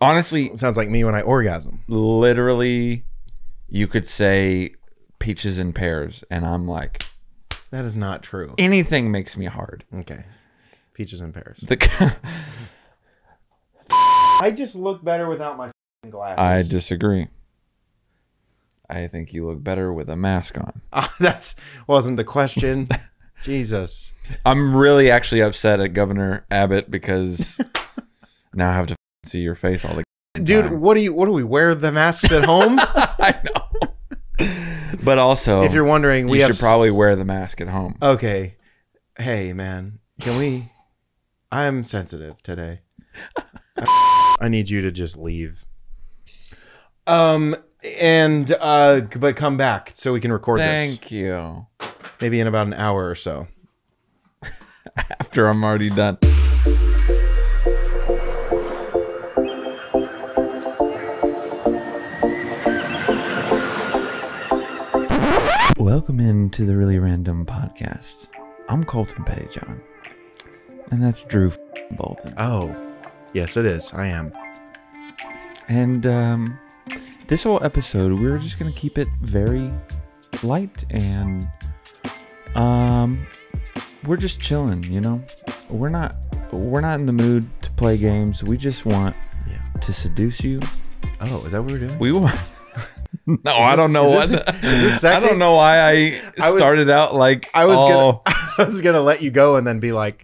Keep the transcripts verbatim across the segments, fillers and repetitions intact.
honestly, it sounds like me when I orgasm. Literally, you could say peaches and pears, and I'm like, that is not true. Anything makes me hard. Okay, peaches and pears. The I just look better without my glasses. I disagree. I think you look better with a mask on. Uh, that wasn't the question. Jesus. I'm really actually upset at Governor Abbott because now I have to see your face all the Dude, time. what do you what do we wear the masks at home? I know. But also, if you're wondering, we you have should probably wear the mask at home. Okay. Hey man, can we I'm sensitive today. I need you to just leave. Um And uh, but come back so we can record this. Thank you. Maybe in about an hour or so. After I'm already done. Welcome into the Really Random Podcast. I'm Colton Pettyjohn, and that's Drew Bolton. Oh, yes, it is. I am. And um. This whole episode, we're just going to keep it very light, and um, we're just chilling, you know? We're not we're not in the mood to play games. We just want yeah. to seduce you. Oh, is that what we're doing? We want... no, this, I don't know what... Is this, is this sexy? I don't know why I started I was, out like... I was oh. going to let you go and then be like,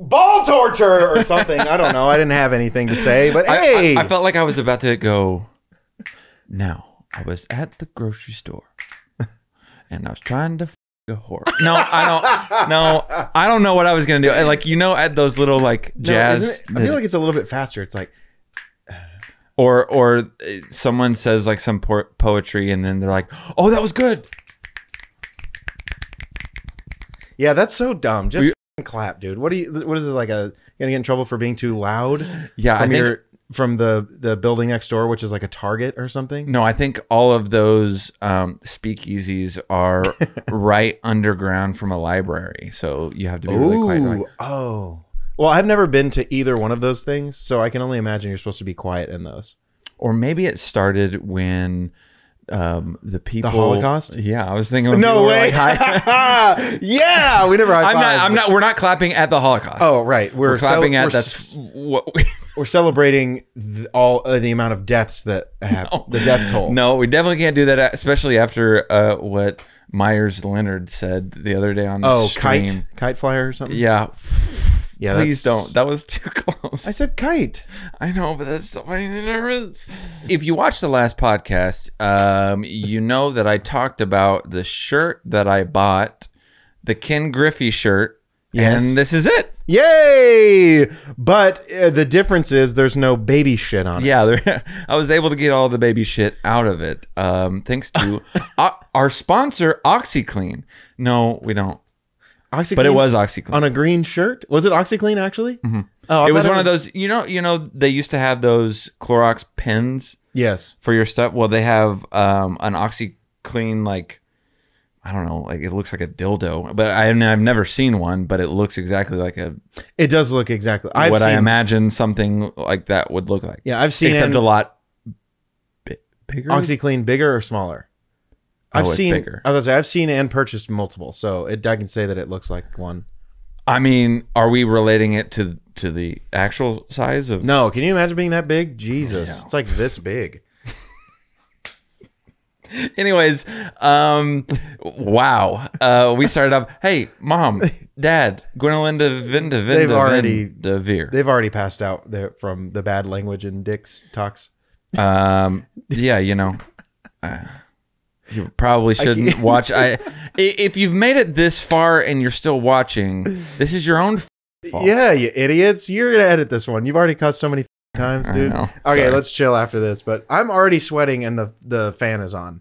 ball torture or something. I don't know. I didn't have anything to say, but hey. I, I, I felt like I was about to go. Now, I was at the grocery store and I was trying to f a whore. No, I don't. No, I don't know what I was going to do. And like, you know, at those little like jazz. No, I feel like it's a little bit faster. It's like. Uh, or or someone says like some po poetry and then they're like, oh, that was good. Yeah, that's so dumb. Just. We, clap, dude. What do you what is it like a you're gonna get in trouble for being too loud? Yeah, from I think your, from the the building next door, which is like a Target or something. No, I think all of those um speakeasies are right underground from a library, so you have to be Ooh, really quiet. Like, oh, well, I've never been to either one of those things, so I can only imagine you're supposed to be quiet in those. Or maybe it started when um the people the Holocaust. Yeah, I was thinking no way like, yeah, we never high-fived. I'm not I'm not we're not clapping at the Holocaust. Oh right, we're, we're clapping at we're that's what we we're celebrating the, all uh, the amount of deaths that have no. the death toll. No, we definitely can't do that, especially after uh what Myers Leonard said the other day on the oh stream. kite kite flyer or something. Yeah. Yeah, please don't. That was too close. I said kite. I know, but that's so funny. Nervous. If you watched the last podcast, um, you know that I talked about the shirt that I bought, the Ken Griffey shirt, yes. and this is it. Yay! But uh, the difference is there's no baby shit on it. Yeah, there, I was able to get all the baby shit out of it, um, thanks to uh, our sponsor, OxyClean. No, we don't. OxyClean? But it was OxyClean on a green shirt. Was it OxyClean actually? Mm-hmm. Oh, I it was it one was... of those. You know, you know, they used to have those Clorox pens. Yes, for your stuff. Well, they have um, an OxyClean like I don't know, like it looks like a dildo, but I mean, I've never seen one. But it looks exactly like a. It does look exactly I've what seen... I imagine something like that would look like. Yeah, I've seen except a lot bigger. OxyClean bigger or smaller? I've oh, seen. Bigger. I was gonna say, I've seen and purchased multiple, so it, I can say that it looks like one. I mean, are we relating it to to the actual size of? No, can you imagine being that big? Jesus, yeah. It's like this big. Anyways, um, wow, uh, we started off. Hey, Mom, Dad, Gwendolyn DeVinda DeVeer. They've already DeVeer. They've already passed out there from the bad language and Dick's talks. Um. Yeah, you know. Uh, You probably shouldn't I watch. I if you've made it this far and you're still watching, this is your own fault. Yeah, you idiots. You're gonna edit this one. You've already cussed so many times, dude. Okay, sorry. Let's chill after this. But I'm already sweating and the the fan is on,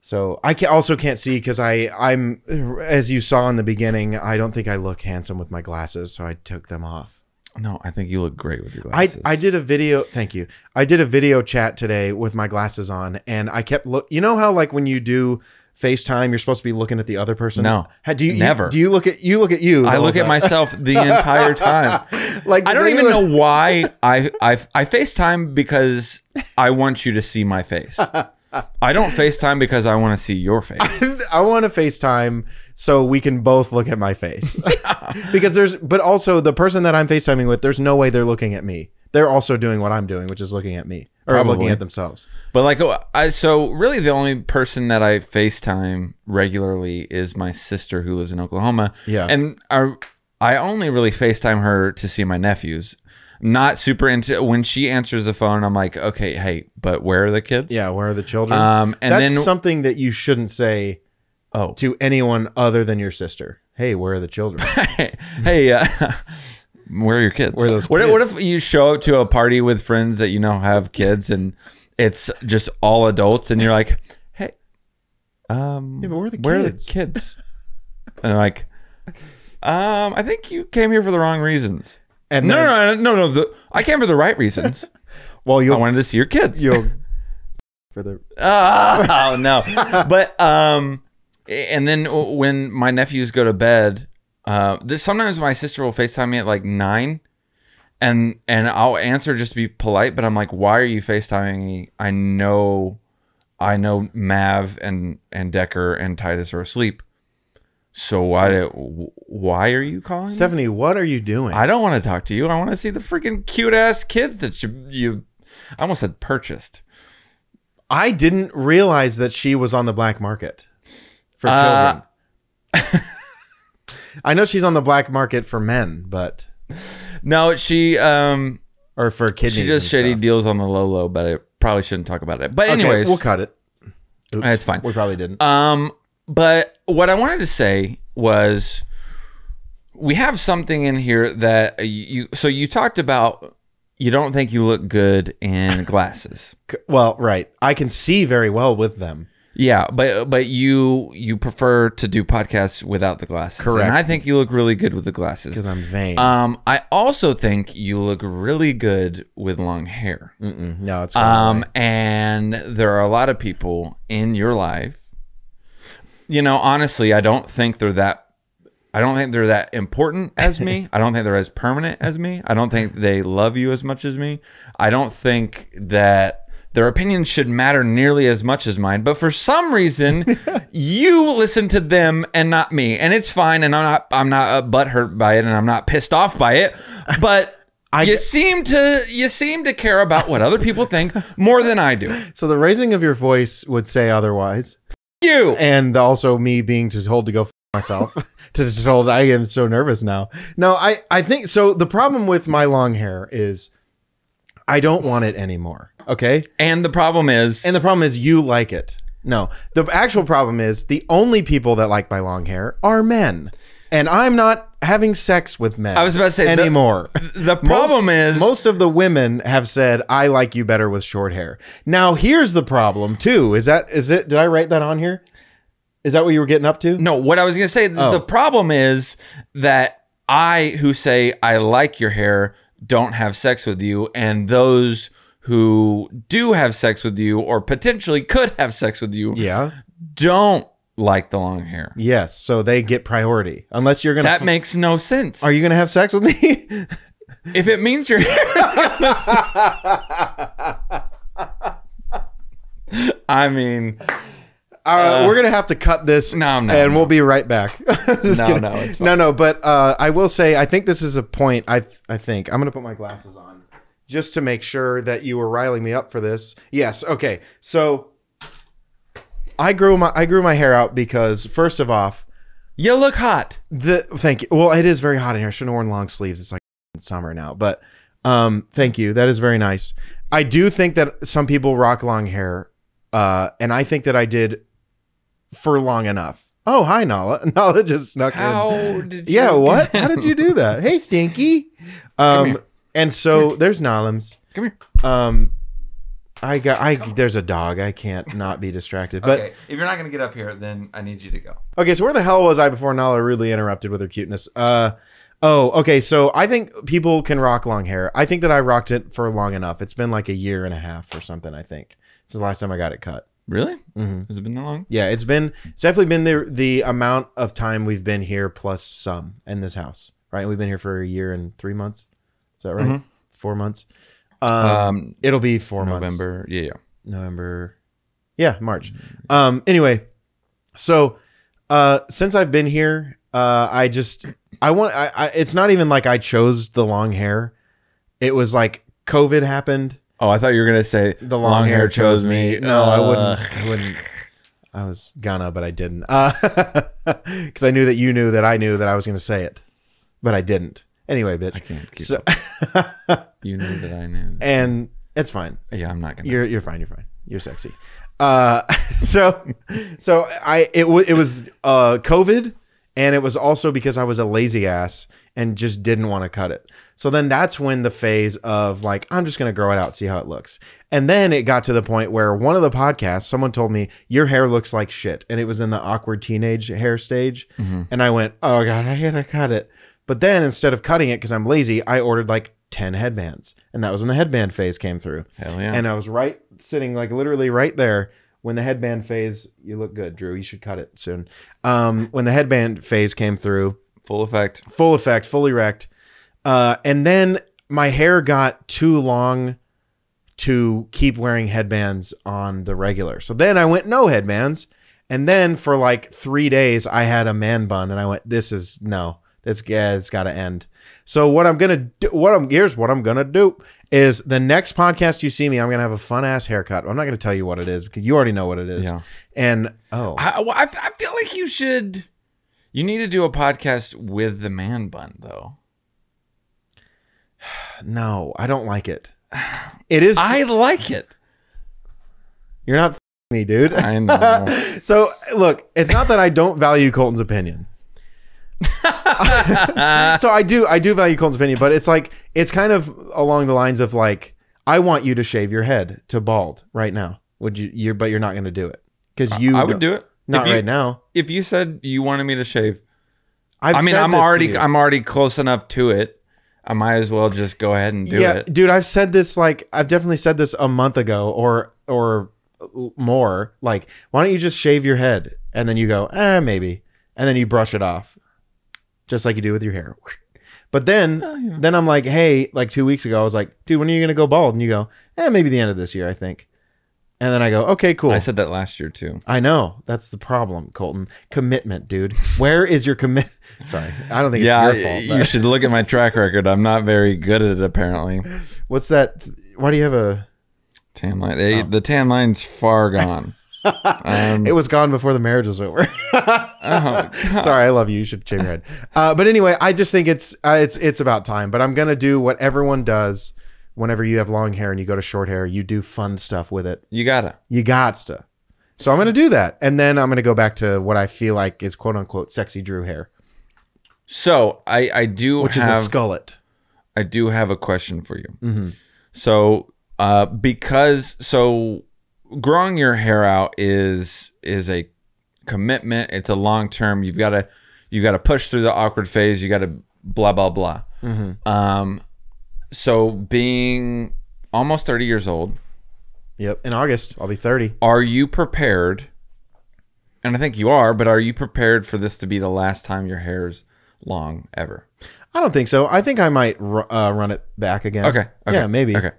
so I can also can't see because I I'm as you saw in the beginning. I don't think I look handsome with my glasses, so I took them off. No, I think you look great with your glasses. I, I did a video. Thank you. I did a video chat today with my glasses on, and I kept look. You know how like when you do FaceTime, you're supposed to be looking at the other person. No, how, do you never? You, do you look at you look at you? I look at myself the entire time. Like, I don't even know why I, I, I FaceTime because I want you to see my face. I don't FaceTime because I want to see your face. I, I want to FaceTime so we can both look at my face. Because there's, but also the person that I'm FaceTiming with, there's no way they're looking at me. They're also doing what I'm doing, which is looking at me, or probably looking at themselves. But like, I, so really the only person that I FaceTime regularly is my sister who lives in Oklahoma. Yeah. And I, I only really FaceTime her to see my nephews. Not super into when she answers the phone. I'm like, okay, hey, but where are the kids? Yeah, where are the children? Um, and that's then, something that you shouldn't say oh. to anyone other than your sister. Hey, where are the children? Hey, uh, where are your kids? Where are those kids? What, what if you show up to a party with friends that you know have kids and it's just all adults and you're like, hey, um, yeah, but where are the kids? Where are the kids? And I'm like, um, I think you came here for the wrong reasons. And no, then, no, no, no, no. The, I came for the right reasons. Well, you I wanted to see your kids. You'll for the oh no, but um, and then when my nephews go to bed, uh, this, sometimes my sister will FaceTime me at like nine, and and I'll answer just to be polite, but I'm like, why are you FaceTiming me? I know, I know, Mav and and Decker and Titus are asleep. So why do, why are you calling Stephanie? Me? What are you doing? I don't want to talk to you. I want to see the freaking cute ass kids that you, you I almost said purchased. I didn't realize that she was on the black market for children. Uh, I know she's on the black market for men, but no, she um or for kidneys. She does shady stuff. Deals on the low low, but I probably shouldn't talk about it. But anyways, okay, we'll cut it. Oops, it's fine. We probably didn't. Um. But what I wanted to say was we have something in here that you, so you talked about you don't think you look good in glasses. Well, right. I can see very well with them. Yeah, but but you you prefer to do podcasts without the glasses. Correct. And I think you look really good with the glasses. Because I'm vain. Um, I also think you look really good with long hair. Mm-mm. No, it's um, right. And there are a lot of people in your life. You know, honestly, I don't think they're that. I don't think they're that important as me. I don't think they're as permanent as me. I don't think they love you as much as me. I don't think that their opinions should matter nearly as much as mine. But for some reason, you listen to them and not me, and it's fine. And I'm not. I'm not butthurt by it, and I'm not pissed off by it. But I, you seem to. You seem to care about what other people think more than I do. So the raising of your voice would say otherwise. You and also me being told to go f myself to told I am so nervous now. No, I I think so. The problem with my long hair is I don't want it anymore. Okay, and the problem is and the problem is you like it. No, the actual problem is the only people that like my long hair are men, and I'm not having sex with men. I was about to say anymore. The, the problem most, is most of the women have said I like you better with short hair. Now here's the problem too. Is that is it? Did I write that on here? Is that what you were getting up to? No. What I was gonna say. Oh. The problem is that I who say I like your hair don't have sex with you, and those who do have sex with you or potentially could have sex with you, yeah, don't like the long hair. Yes, so they get priority. Unless you're gonna that makes no sense. Are you gonna have sex with me? If it means your hair. I mean, uh, uh, we're gonna have to cut this. No, no, and no. We'll be right back. no, kidding. no, it's fine. no, no. But uh, I will say, I think this is a point. I, I think I'm gonna put my glasses on just to make sure that you were riling me up for this. Yes. Okay. So. I grew my I grew my hair out because first of off, you look hot. The thank you. Well, it is very hot in here. I shouldn't have worn long sleeves. It's like summer now. But um, thank you. That is very nice. I do think that some people rock long hair, uh, and I think that I did for long enough. Oh, hi, Nala. Nala just snuck How in. Did you yeah, what? How did you do that? Hey, Stinky. Um, and so there's Nalams. Come here. Um, I got. I there's a dog. I can't not be distracted. But okay, if you're not gonna get up here, then I need you to go. Okay, so where the hell was I before Nala rudely interrupted with her cuteness? Uh, oh, okay. So I think people can rock long hair. I think that I rocked it for long enough. It's been like a year and a half or something. I think since the last time I got it cut. Really? Mm-hmm. Has it been that long? Yeah, it's been. It's definitely been the the amount of time we've been here plus some in this house. Right? We've been here for a year and three months. Is that right? Mm-hmm. Four months. Um, um, it'll be four November, months. November. Yeah, yeah. November. Yeah, March. Mm-hmm. Um, anyway, so uh, since I've been here, uh, I just I want. I, I it's not even like I chose the long hair. It was like COVID happened. Oh, I thought you were gonna say the long, long hair, hair chose me. me. No, uh, I wouldn't. I wouldn't. I was gonna, but I didn't, because uh, I knew that you knew that I knew that I was gonna say it, but I didn't. Anyway, bitch. I can't keep so, up. You knew that I knew. That. And it's fine. Yeah, I'm not gonna. You're you're fine. You're fine. You're sexy. Uh, so so I it w it was uh COVID, and it was also because I was a lazy ass and just didn't want to cut it. So then that's when the phase of like, I'm just going to grow it out, see how it looks. And then it got to the point where one of the podcasts, someone told me, your hair looks like shit. And it was in the awkward teenage hair stage. Mm-hmm. And I went, oh God, I gotta cut it. But then instead of cutting it, because I'm lazy, I ordered like ten headbands. And that was when the headband phase came through. Hell yeah. And I was right sitting like literally right there when the headband phase, you look good, Drew, you should cut it soon. Um, when the headband phase came through. Full effect. Full effect, fully wrecked. Uh, and then my hair got too long to keep wearing headbands on the regular. So then I went no headbands. And then for like three days, I had a man bun and I went, this is no, this yeah, it's got to end. So what I'm going to do, what I'm here's what I'm going to do is the next podcast you see me, I'm going to have a fun ass haircut. I'm not going to tell you what it is because you already know what it is. Yeah. And oh, I, I, I feel like you should, you need to do a podcast with the man bun though. No, I don't like it. It is. I like it. You're not me, dude. I know. So look, it's not that I don't value Colton's opinion. So I do, I do value Colton's opinion, but it's like, it's kind of along the lines of like, I want you to shave your head to bald right now. Would you, you're, but you're not going to do it because you, I would do it. Not you, right now. If you said you wanted me to shave, I've I mean, I'm already, I'm already close enough to it. I might as well just go ahead and do yeah, it. Dude, I've said this like I've definitely said this a month ago or or more. Like, why don't you just shave your head? And then you go, eh, maybe. And then you brush it off. Just like you do with your hair. But then oh, yeah. then I'm like, hey, like two weeks ago, I was like, dude, when are you gonna go bald? And you go, eh, maybe the end of this year, I think. And then I go, okay, cool. I said that last year too. I know. That's the problem, Colton. Commitment, dude. Where is your commit? Sorry. I don't think yeah, it's your fault. But. You should look at my track record. I'm not very good at it, apparently. What's that? Why do you have a tan line? They, oh. The tan line's far gone. um, it was gone before the marriage was over. Oh, sorry. I love you. You should shave your head. Uh, but anyway, I just think it's, uh, it's, it's about time, but I'm going to do what everyone does. Whenever you have long hair and you go to short hair, you do fun stuff with it. You gotta. You gotsta. So I'm going to do that. And then I'm going to go back to what I feel like is quote unquote sexy Drew hair. So I, I do Which have, is a skullet. I do have a question for you. Mm-hmm. So uh, because, so growing your hair out is, is a commitment. It's a long term. You've got to, you've got to push through the awkward phase. You got to blah, blah, blah. Mm-hmm. Um, So being almost thirty years old. Yep. In August, I'll be thirty. Are you prepared? And I think you are, but are you prepared for this to be the last time your hair's long ever? I don't think so. I think I might uh, run it back again. Okay, okay. Yeah, maybe. Okay.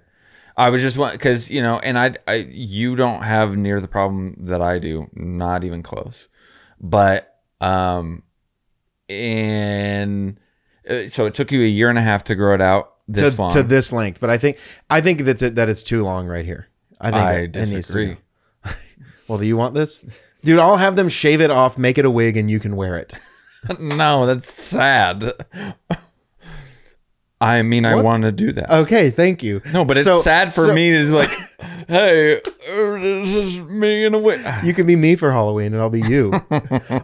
I was just wondering, because, you know, and I, I, you don't have near the problem that I do. Not even close. But, um, and so it took you a year and a half to grow it out. This to, to this length, but I think I think that's it. That it's too long right here. I think I disagree. Well, do you want this, dude? I'll have them shave it off, make it a wig, and you can wear it. No, that's sad. I mean, what? I want to do that. Okay, thank you. No, but it's so, sad for so, me. It's like, hey, this is me in a wig. You can be me for Halloween, and I'll be you.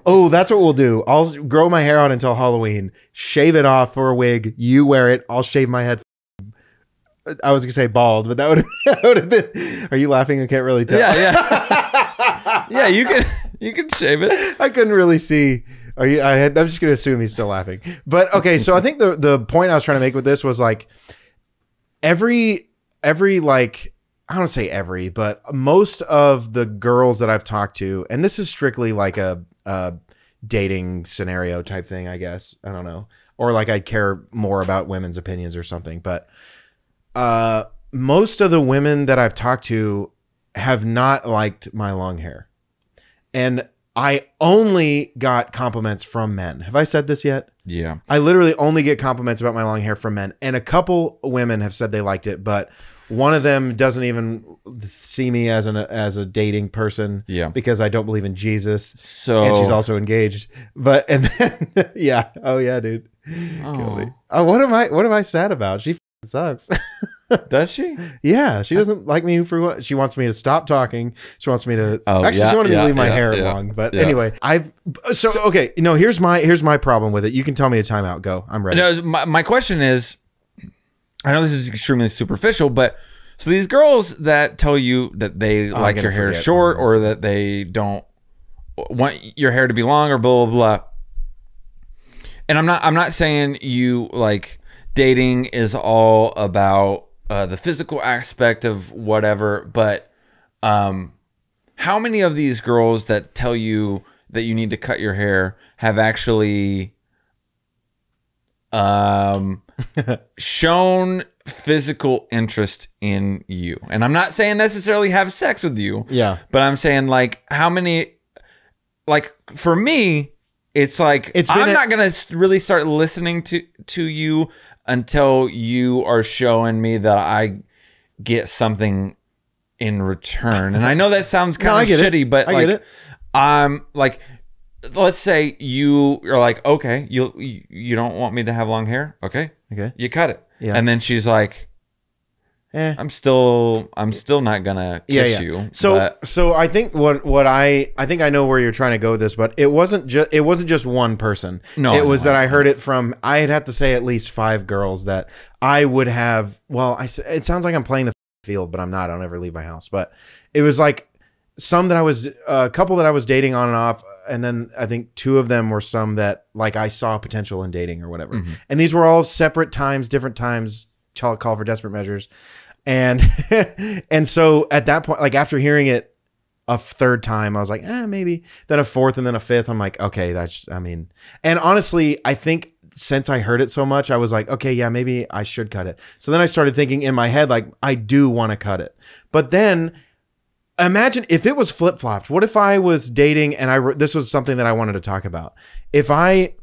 Oh, that's what we'll do. I'll grow my hair out until Halloween, shave it off for a wig. You wear it. I'll shave my head. I was gonna say bald, but that would that would have been. Are you laughing? I can't really tell. Yeah, yeah, yeah. You can you can shave it. I couldn't really see. Are you, I had, I'm just going to assume he's still laughing. But okay, so I think the, the point I was trying to make with this was like every, every like, I don't say every, but most of the girls that I've talked to, and this is strictly like a, a dating scenario type thing, I guess. I don't know. or like I'd care more about women's opinions or something. But uh, most of the women that I've talked to have not liked my long hair. And I only got compliments from men. Have I said this yet? Yeah. I literally only get compliments about my long hair from men. And a couple women have said they liked it, but one of them doesn't even see me as an as a dating person, yeah, because I don't believe in Jesus. So, and she's also engaged. But and then yeah, oh yeah, dude, oh. Kill me. Oh, what am I? What am I sad about? She f***ing sucks. Does she? Yeah, she doesn't like me for what she wants me to stop talking. She wants me to oh, actually yeah, she wanted yeah, me to leave my yeah, hair yeah, long. But yeah. anyway, I've so okay. No, here's my here's my problem with it. You can tell me a timeout. Go. I'm ready. No, my my question is, I know this is extremely superficial, but so these girls that tell you that they oh, like your hair short or that they don't want your hair to be long or blah blah blah. And I'm not I'm not saying you like dating is all about Uh, the physical aspect of whatever, but um, how many of these girls that tell you that you need to cut your hair have actually um, shown physical interest in you? And I'm not saying necessarily have sex with you, yeah, but I'm saying like how many, like for me, it's like it's I'm not gonna really start listening to to you until you are showing me that I get something in return. And I know that sounds kind no, of shitty, it. but I like, get it. Um, like, let's say you are like, okay, you you don't want me to have long hair, okay, okay, you cut it, yeah. And then she's like, eh. I'm still, I'm still not gonna kiss yeah, yeah. you. So, but. so I think what what I I think I know where you're trying to go with this, but it wasn't just it wasn't just one person. No, it was no, that I heard it from. I'd have to say at least five girls that I would have. Well, I it sounds like I'm playing the field, but I'm not. I don't ever leave my house. But it was like some that I was a uh, couple that I was dating on and off, and then I think two of them were some that like I saw potential in dating or whatever. Mm-hmm. And these were all separate times, different times. Call for desperate measures. And and so at that point, like after hearing it a third time, I was like, eh, maybe. Then a fourth and then a fifth. I'm like, okay, that's, I mean. And honestly, I think since I heard it so much, I was like, okay, yeah, maybe I should cut it. So then I started thinking in my head, like, I do want to cut it. But then imagine if it was flip-flopped. What if I was dating and I this was something that I wanted to talk about. If I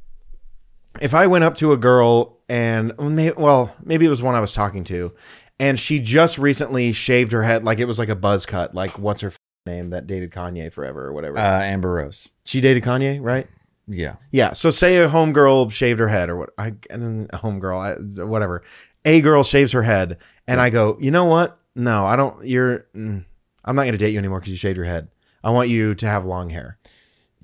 if I went up to a girl and, well, maybe it was one I was talking to, and she just recently shaved her head. Like it was like a buzz cut. Like what's her f name that dated Kanye forever or whatever? Uh, Amber Rose. She dated Kanye, right? Yeah. Yeah. So say a homegirl shaved her head or what? I and a homegirl, I, whatever. A girl shaves her head and yeah. I go, you know what? No, I don't. You're. Mm, I'm not going to date you anymore because you shaved your head. I want you to have long hair.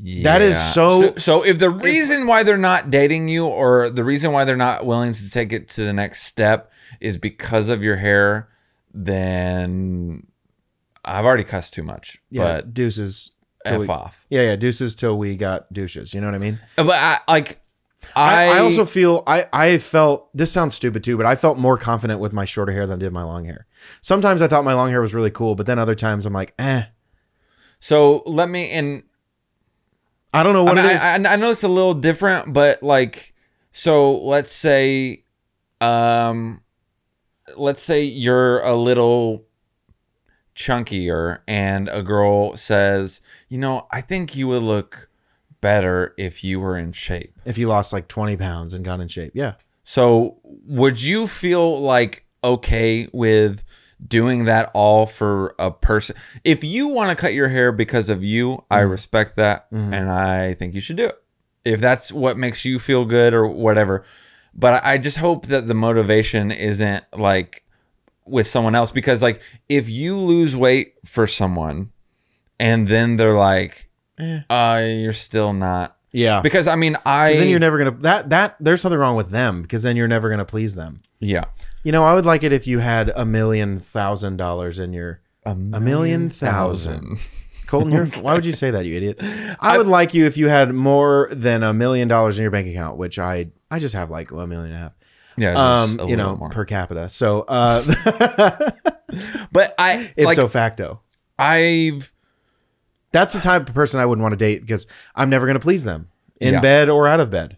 Yeah. That is so, so. So if the reason if, why they're not dating you or the reason why they're not willing to take it to the next step is because of your hair, then I've already cussed too much. Yeah, but deuces. F we, off. Yeah, yeah, deuces till we got douches. You know what I mean? But I like. I, I, I also feel I I felt this sounds stupid too, but I felt more confident with my shorter hair than I did my long hair. Sometimes I thought my long hair was really cool, but then other times I'm like, eh. So let me in. I don't know what I mean, it is. I, I know it's a little different, but like, so let's say, um, let's say you're a little chunkier and a girl says, you know, I think you would look better if you were in shape. If you lost like twenty pounds and got in shape. Yeah. So would you feel like okay with doing that all for a person? If you want to cut your hair because of you, I mm. respect that. Mm. And I think you should do it if that's what makes you feel good or whatever. But I just hope that the motivation isn't like with someone else, because like if you lose weight for someone and then they're like, eh. uh, you're still not. Yeah. Because I mean, I, then you're never going to that, that there's something wrong with them because then you're never going to please them. Yeah. You know, I would like it if you had a million thousand dollars in your a million, a million thousand. thousand. Colton, you're, okay. Why would you say that, you idiot? I, I would like you if you had more than a million dollars in your bank account, which I I just have like a million and a half. Yeah, um, you know, more. Per capita. So, uh, but I it's like, so facto. I've that's the type of person I wouldn't want to date because I'm never going to please them in yeah. bed or out of bed.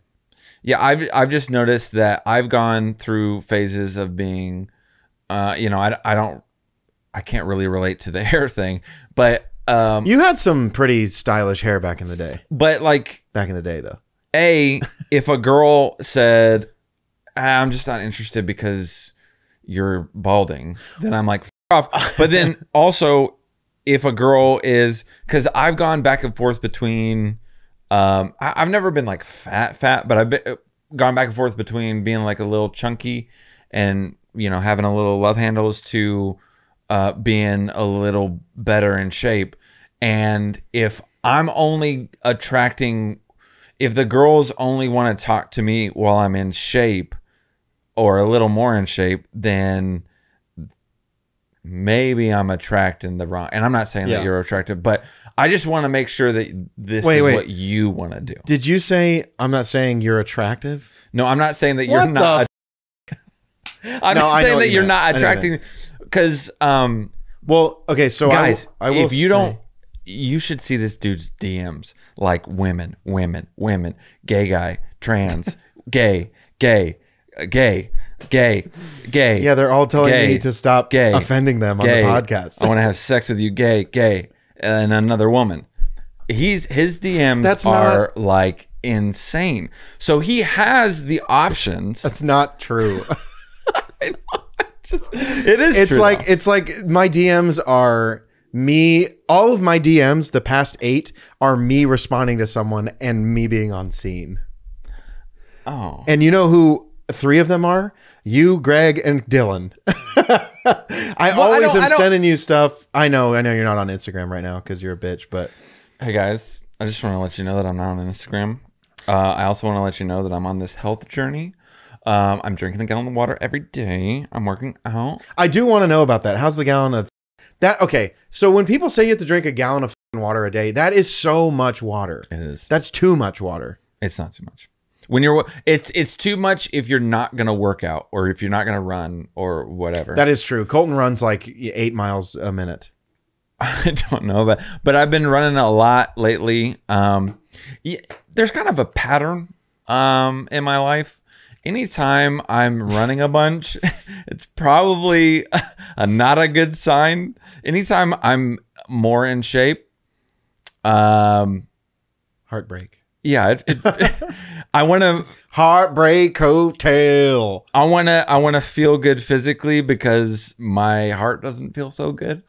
Yeah, I've, I've just noticed that I've gone through phases of being, uh, you know, I, I don't, I can't really relate to the hair thing, but. Um, you had some pretty stylish hair back in the day. But like. Back in the day though. A, if a girl said, I'm just not interested because you're balding, then I'm like, f off. But then also if a girl is, because I've gone back and forth between, um, I, I've never been like fat, fat, but I've been, uh, gone back and forth between being like a little chunky and, you know, having a little love handles to uh, being a little better in shape. And if I'm only attracting, if the girls only want to talk to me while I'm in shape or a little more in shape, then maybe I'm attracting the wrong. And I'm not saying yeah. that you're attractive, but I just want to make sure that this wait, is wait. what you want to do. Did you say, I'm not saying you're attractive? No, I'm not saying that you're what not. I'm no, not saying that you you're meant. not attracting. Because, um, well, okay, so guys, I will, I will if you say. don't. You should see this dude's D Ms, like women, women, women, gay guy, trans, gay, gay, gay, gay, gay. Yeah, they're all telling gay, me to stop gay, offending them gay, on the podcast. I want to have sex with you, gay, gay, and another woman. He's his D Ms That's are not, like insane. So he has the options. That's not true. I know, just, it is. It's true, like though. It's like my D Ms are. Me, all of my D Ms, the past eight are me responding to someone and me being on scene. Oh, and you know who three of them are? You, Greg, and Dylan. I well, always I am I sending you stuff. I know, I know you're not on Instagram right now because you're a bitch. But hey, guys, I just want to let you know that I'm not on Instagram. Uh, I also want to let you know that I'm on this health journey. Um, I'm drinking a gallon of water every day. I'm working out. I do want to know about that. How's the gallon of? That okay, so when people say you have to drink a gallon of water a day, that is so much water. It is. That's too much water. It's not too much. When you're, it's it's too much if you're not gonna work out or if you're not gonna run or whatever. That is true. Colton runs like eight miles a minute. I don't know, but but I've been running a lot lately. Um, yeah, there's kind of a pattern um in my life. Anytime I'm running a bunch, it's probably a, a not a good sign. Anytime I'm more in shape, um, heartbreak. Yeah, it, it, I want to heartbreak hotel. I want to. I want to feel good physically because my heart doesn't feel so good.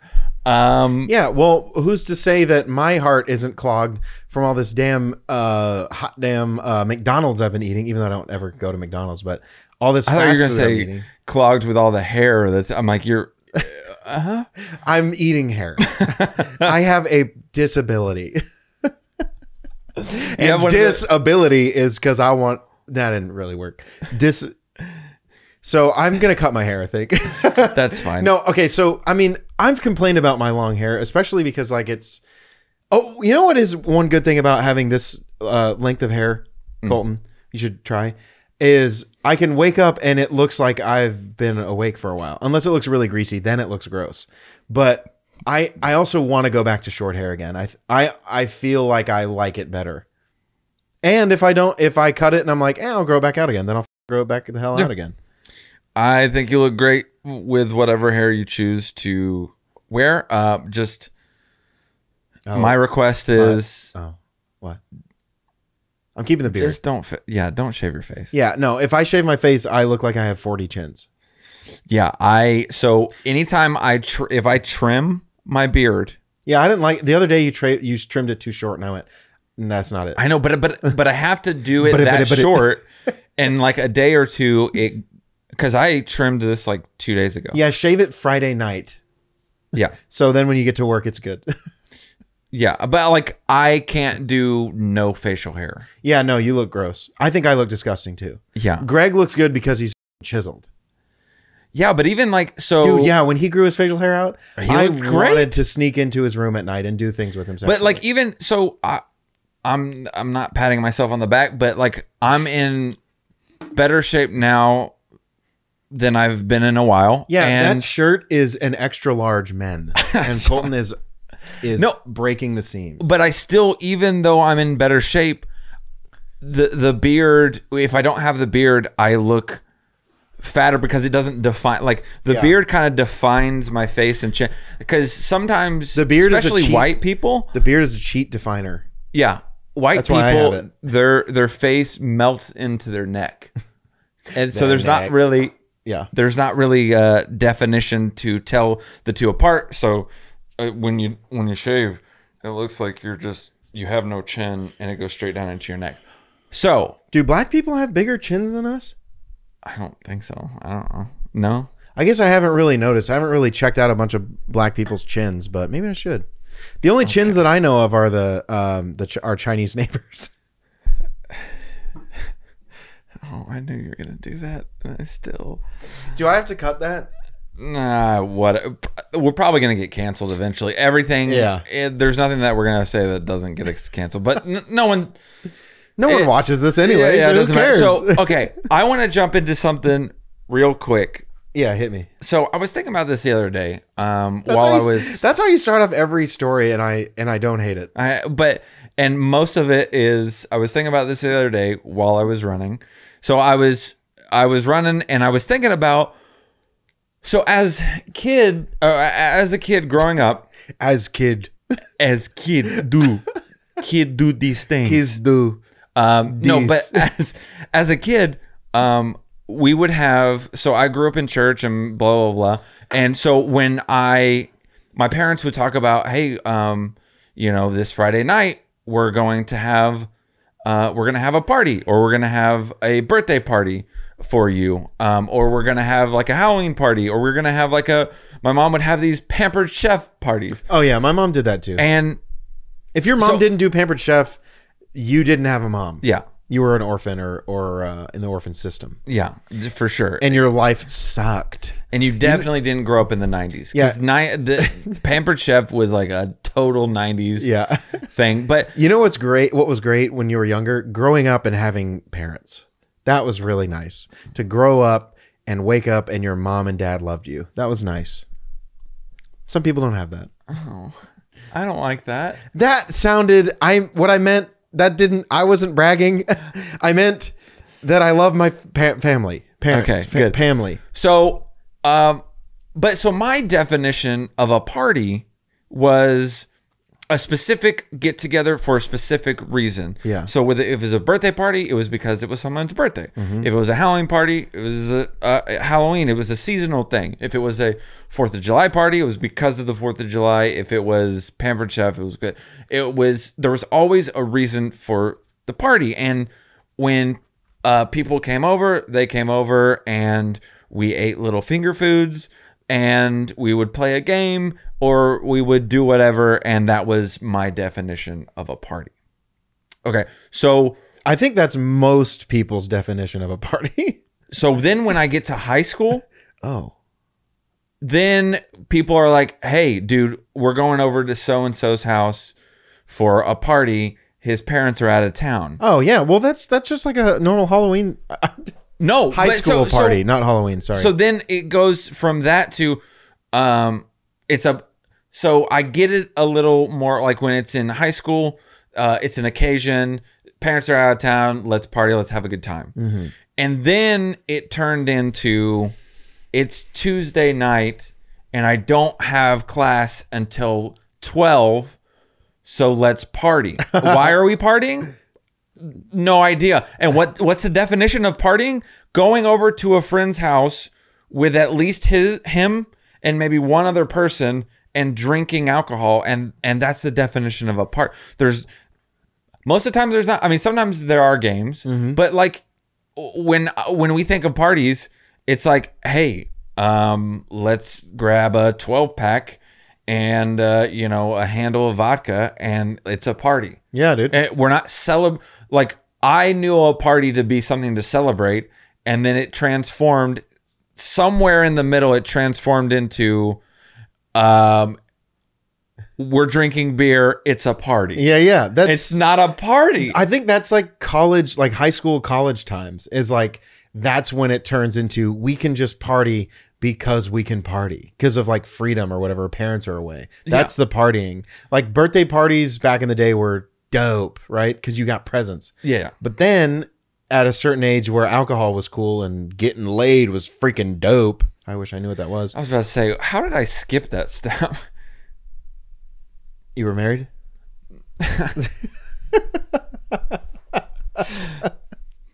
Um, yeah. Well, who's to say that my heart isn't clogged from all this damn, uh, hot damn, uh, McDonald's I've been eating, even though I don't ever go to McDonald's, but all this, I fast thought you were going to say I'm eating. Clogged with all the hair. That's I'm like, you're, uh-huh. I'm eating hair. I have a disability and disability is cause I want, that didn't really work. Dis. So I'm going to cut my hair, I think. That's fine. No, okay. So, I mean, I've complained about my long hair, especially because like it's, oh, you know what is one good thing about having this uh, length of hair, Colton, mm. you should try, is I can wake up and it looks like I've been awake for a while. Unless it looks really greasy, then it looks gross. But I I also want to go back to short hair again. I, I, I feel like I like it better. And if I don't, if I cut it and I'm like, eh, I'll grow back out again, then I'll grow back the hell yeah. out again. I think you look great with whatever hair you choose to wear. Uh, just oh, my request is, what? Oh, what? I'm keeping the beard. Just don't, yeah, don't shave your face. Yeah, no. If I shave my face, I look like I have forty chins. Yeah, I. So anytime I, tr if I trim my beard, yeah, I didn't like the other day. You tra you trimmed it too short, and I went, that's not it. I know, but but but I have to do it but that but it, but short, it. And like a day or two, it. Because I trimmed this like two days ago. Yeah, shave it Friday night. Yeah. So then when you get to work, it's good. Yeah, but like I can't do no facial hair. Yeah, no, you look gross. I think I look disgusting too. Yeah. Greg looks good because he's chiseled. Yeah, but even like so. Dude, yeah, when he grew his facial hair out, he I wanted great. to sneak into his room at night and do things with himself. But like even so, I, I'm I'm not patting myself on the back, but like I'm in better shape now than I've been in a while. Yeah, and that shirt is an extra large men. And Colton is is no, breaking the seam. But I still, even though I'm in better shape, the the beard, if I don't have the beard, I look fatter because it doesn't define, like the yeah. beard kind of defines my face and chin, because sometimes the beard, especially is a cheat, white people, the beard is a cheat definer. Yeah, white That's people, their their face melts into their neck, and so there's neck. not really yeah there's not really a definition to tell the two apart. So uh, when you when you shave, it looks like you're just you have no chin and it goes straight down into your neck. So do black people have bigger chins than us? I don't think so. I don't know. No? I guess I haven't really noticed. I haven't really checked out a bunch of black people's chins, but maybe I should. The only okay. chins that I know of are the um, the ch our Chinese neighbors. Oh, I knew you were going to do that. I still... Do I have to cut that? Nah, what? We're probably going to get canceled eventually. Everything... Yeah. It, there's nothing that we're going to say that doesn't get canceled, but n no one... No one it, watches this anyway. Yeah, yeah, so, who cares? so okay, I want to jump into something real quick. Yeah, hit me. So I was thinking about this the other day. Um, that's while you, I was, that's how you start off every story, and I and I don't hate it. I, but and most of it is I was thinking about this the other day while I was running. So I was I was running, and I was thinking about. So as kid, uh, as a kid growing up, as kid, as kid do, kid do these things. Kids do. Um, no, but as, as a kid, um, we would have, so I grew up in church and blah, blah, blah. And so when I, my parents would talk about, hey, um, you know, this Friday night, we're going to have, uh, we're going to have a party, or we're going to have a birthday party for you. Um, or we're going to have like a Halloween party, or we're going to have like a, my mom would have these Pampered Chef parties. Oh yeah. My mom did that too. And if your mom so, didn't do Pampered Chef, you didn't have a mom. Yeah. You were an orphan or, or uh, in the orphan system. Yeah, for sure. And your life sucked. And you definitely you, didn't grow up in the nineties. Yeah. The Pampered Chef was like a total nineties yeah. thing. But you know what's great? What was great when you were younger? Growing up and having parents. That was really nice. To grow up and wake up and your mom and dad loved you. That was nice. Some people don't have that. Oh, I don't like that. That sounded, I what I meant. That didn't, I wasn't bragging. I meant that I love my pa family, parents, okay, fa good. family. So, um, but so my definition of a party was a specific get together for a specific reason. Yeah. So with, if it was a birthday party, it was because it was someone's birthday. Mm-hmm. If it was a Halloween party, it was a, uh, Halloween. It was a seasonal thing. If it was a fourth of July party, it was because of the fourth of July. If it was Pampered Chef, it was good. It was, there was always a reason for the party. And when uh, people came over, they came over and we ate little finger foods. And we would play a game, or we would do whatever, and that was my definition of a party. Okay, so I think that's most people's definition of a party. So then when I get to high school, oh, then people are like, hey, dude, we're going over to so-and-so's house for a party. His parents are out of town. Oh, yeah, well, that's that's just like a normal Halloween... No, high school so, party, so, not Halloween. Sorry. So then it goes from that to, um, it's a. So I get it a little more like when it's in high school, uh, it's an occasion. Parents are out of town. Let's party. Let's have a good time. Mm-hmm. And then it turned into, it's Tuesday night, and I don't have class until twelve. So let's party. Why are we partying? No idea. And what what's the definition of partying? Going over to a friend's house with at least his him and maybe one other person and drinking alcohol, and and that's the definition of a part. There's most of the time there's not. I mean, sometimes there are games, mm-hmm. but like when when we think of parties, it's like, hey, um, let's grab a twelve pack. And, uh, you know, a handle of vodka, and it's a party. Yeah, dude. And we're not celeb. Like, I knew a party to be something to celebrate, and then it transformed somewhere in the middle. It transformed into, um, we're drinking beer. It's a party. Yeah, yeah. That's it's not a party. I think that's like college, like high school, college times is like, that's when it turns into, we can just party because we can party because of like freedom or whatever. Parents are away. That's yeah. the partying. Like birthday parties back in the day were dope, right? Because you got presents. Yeah. But then at a certain age where alcohol was cool and getting laid was freaking dope. I wish I knew what that was. I was about to say, how did I skip that step? You were married?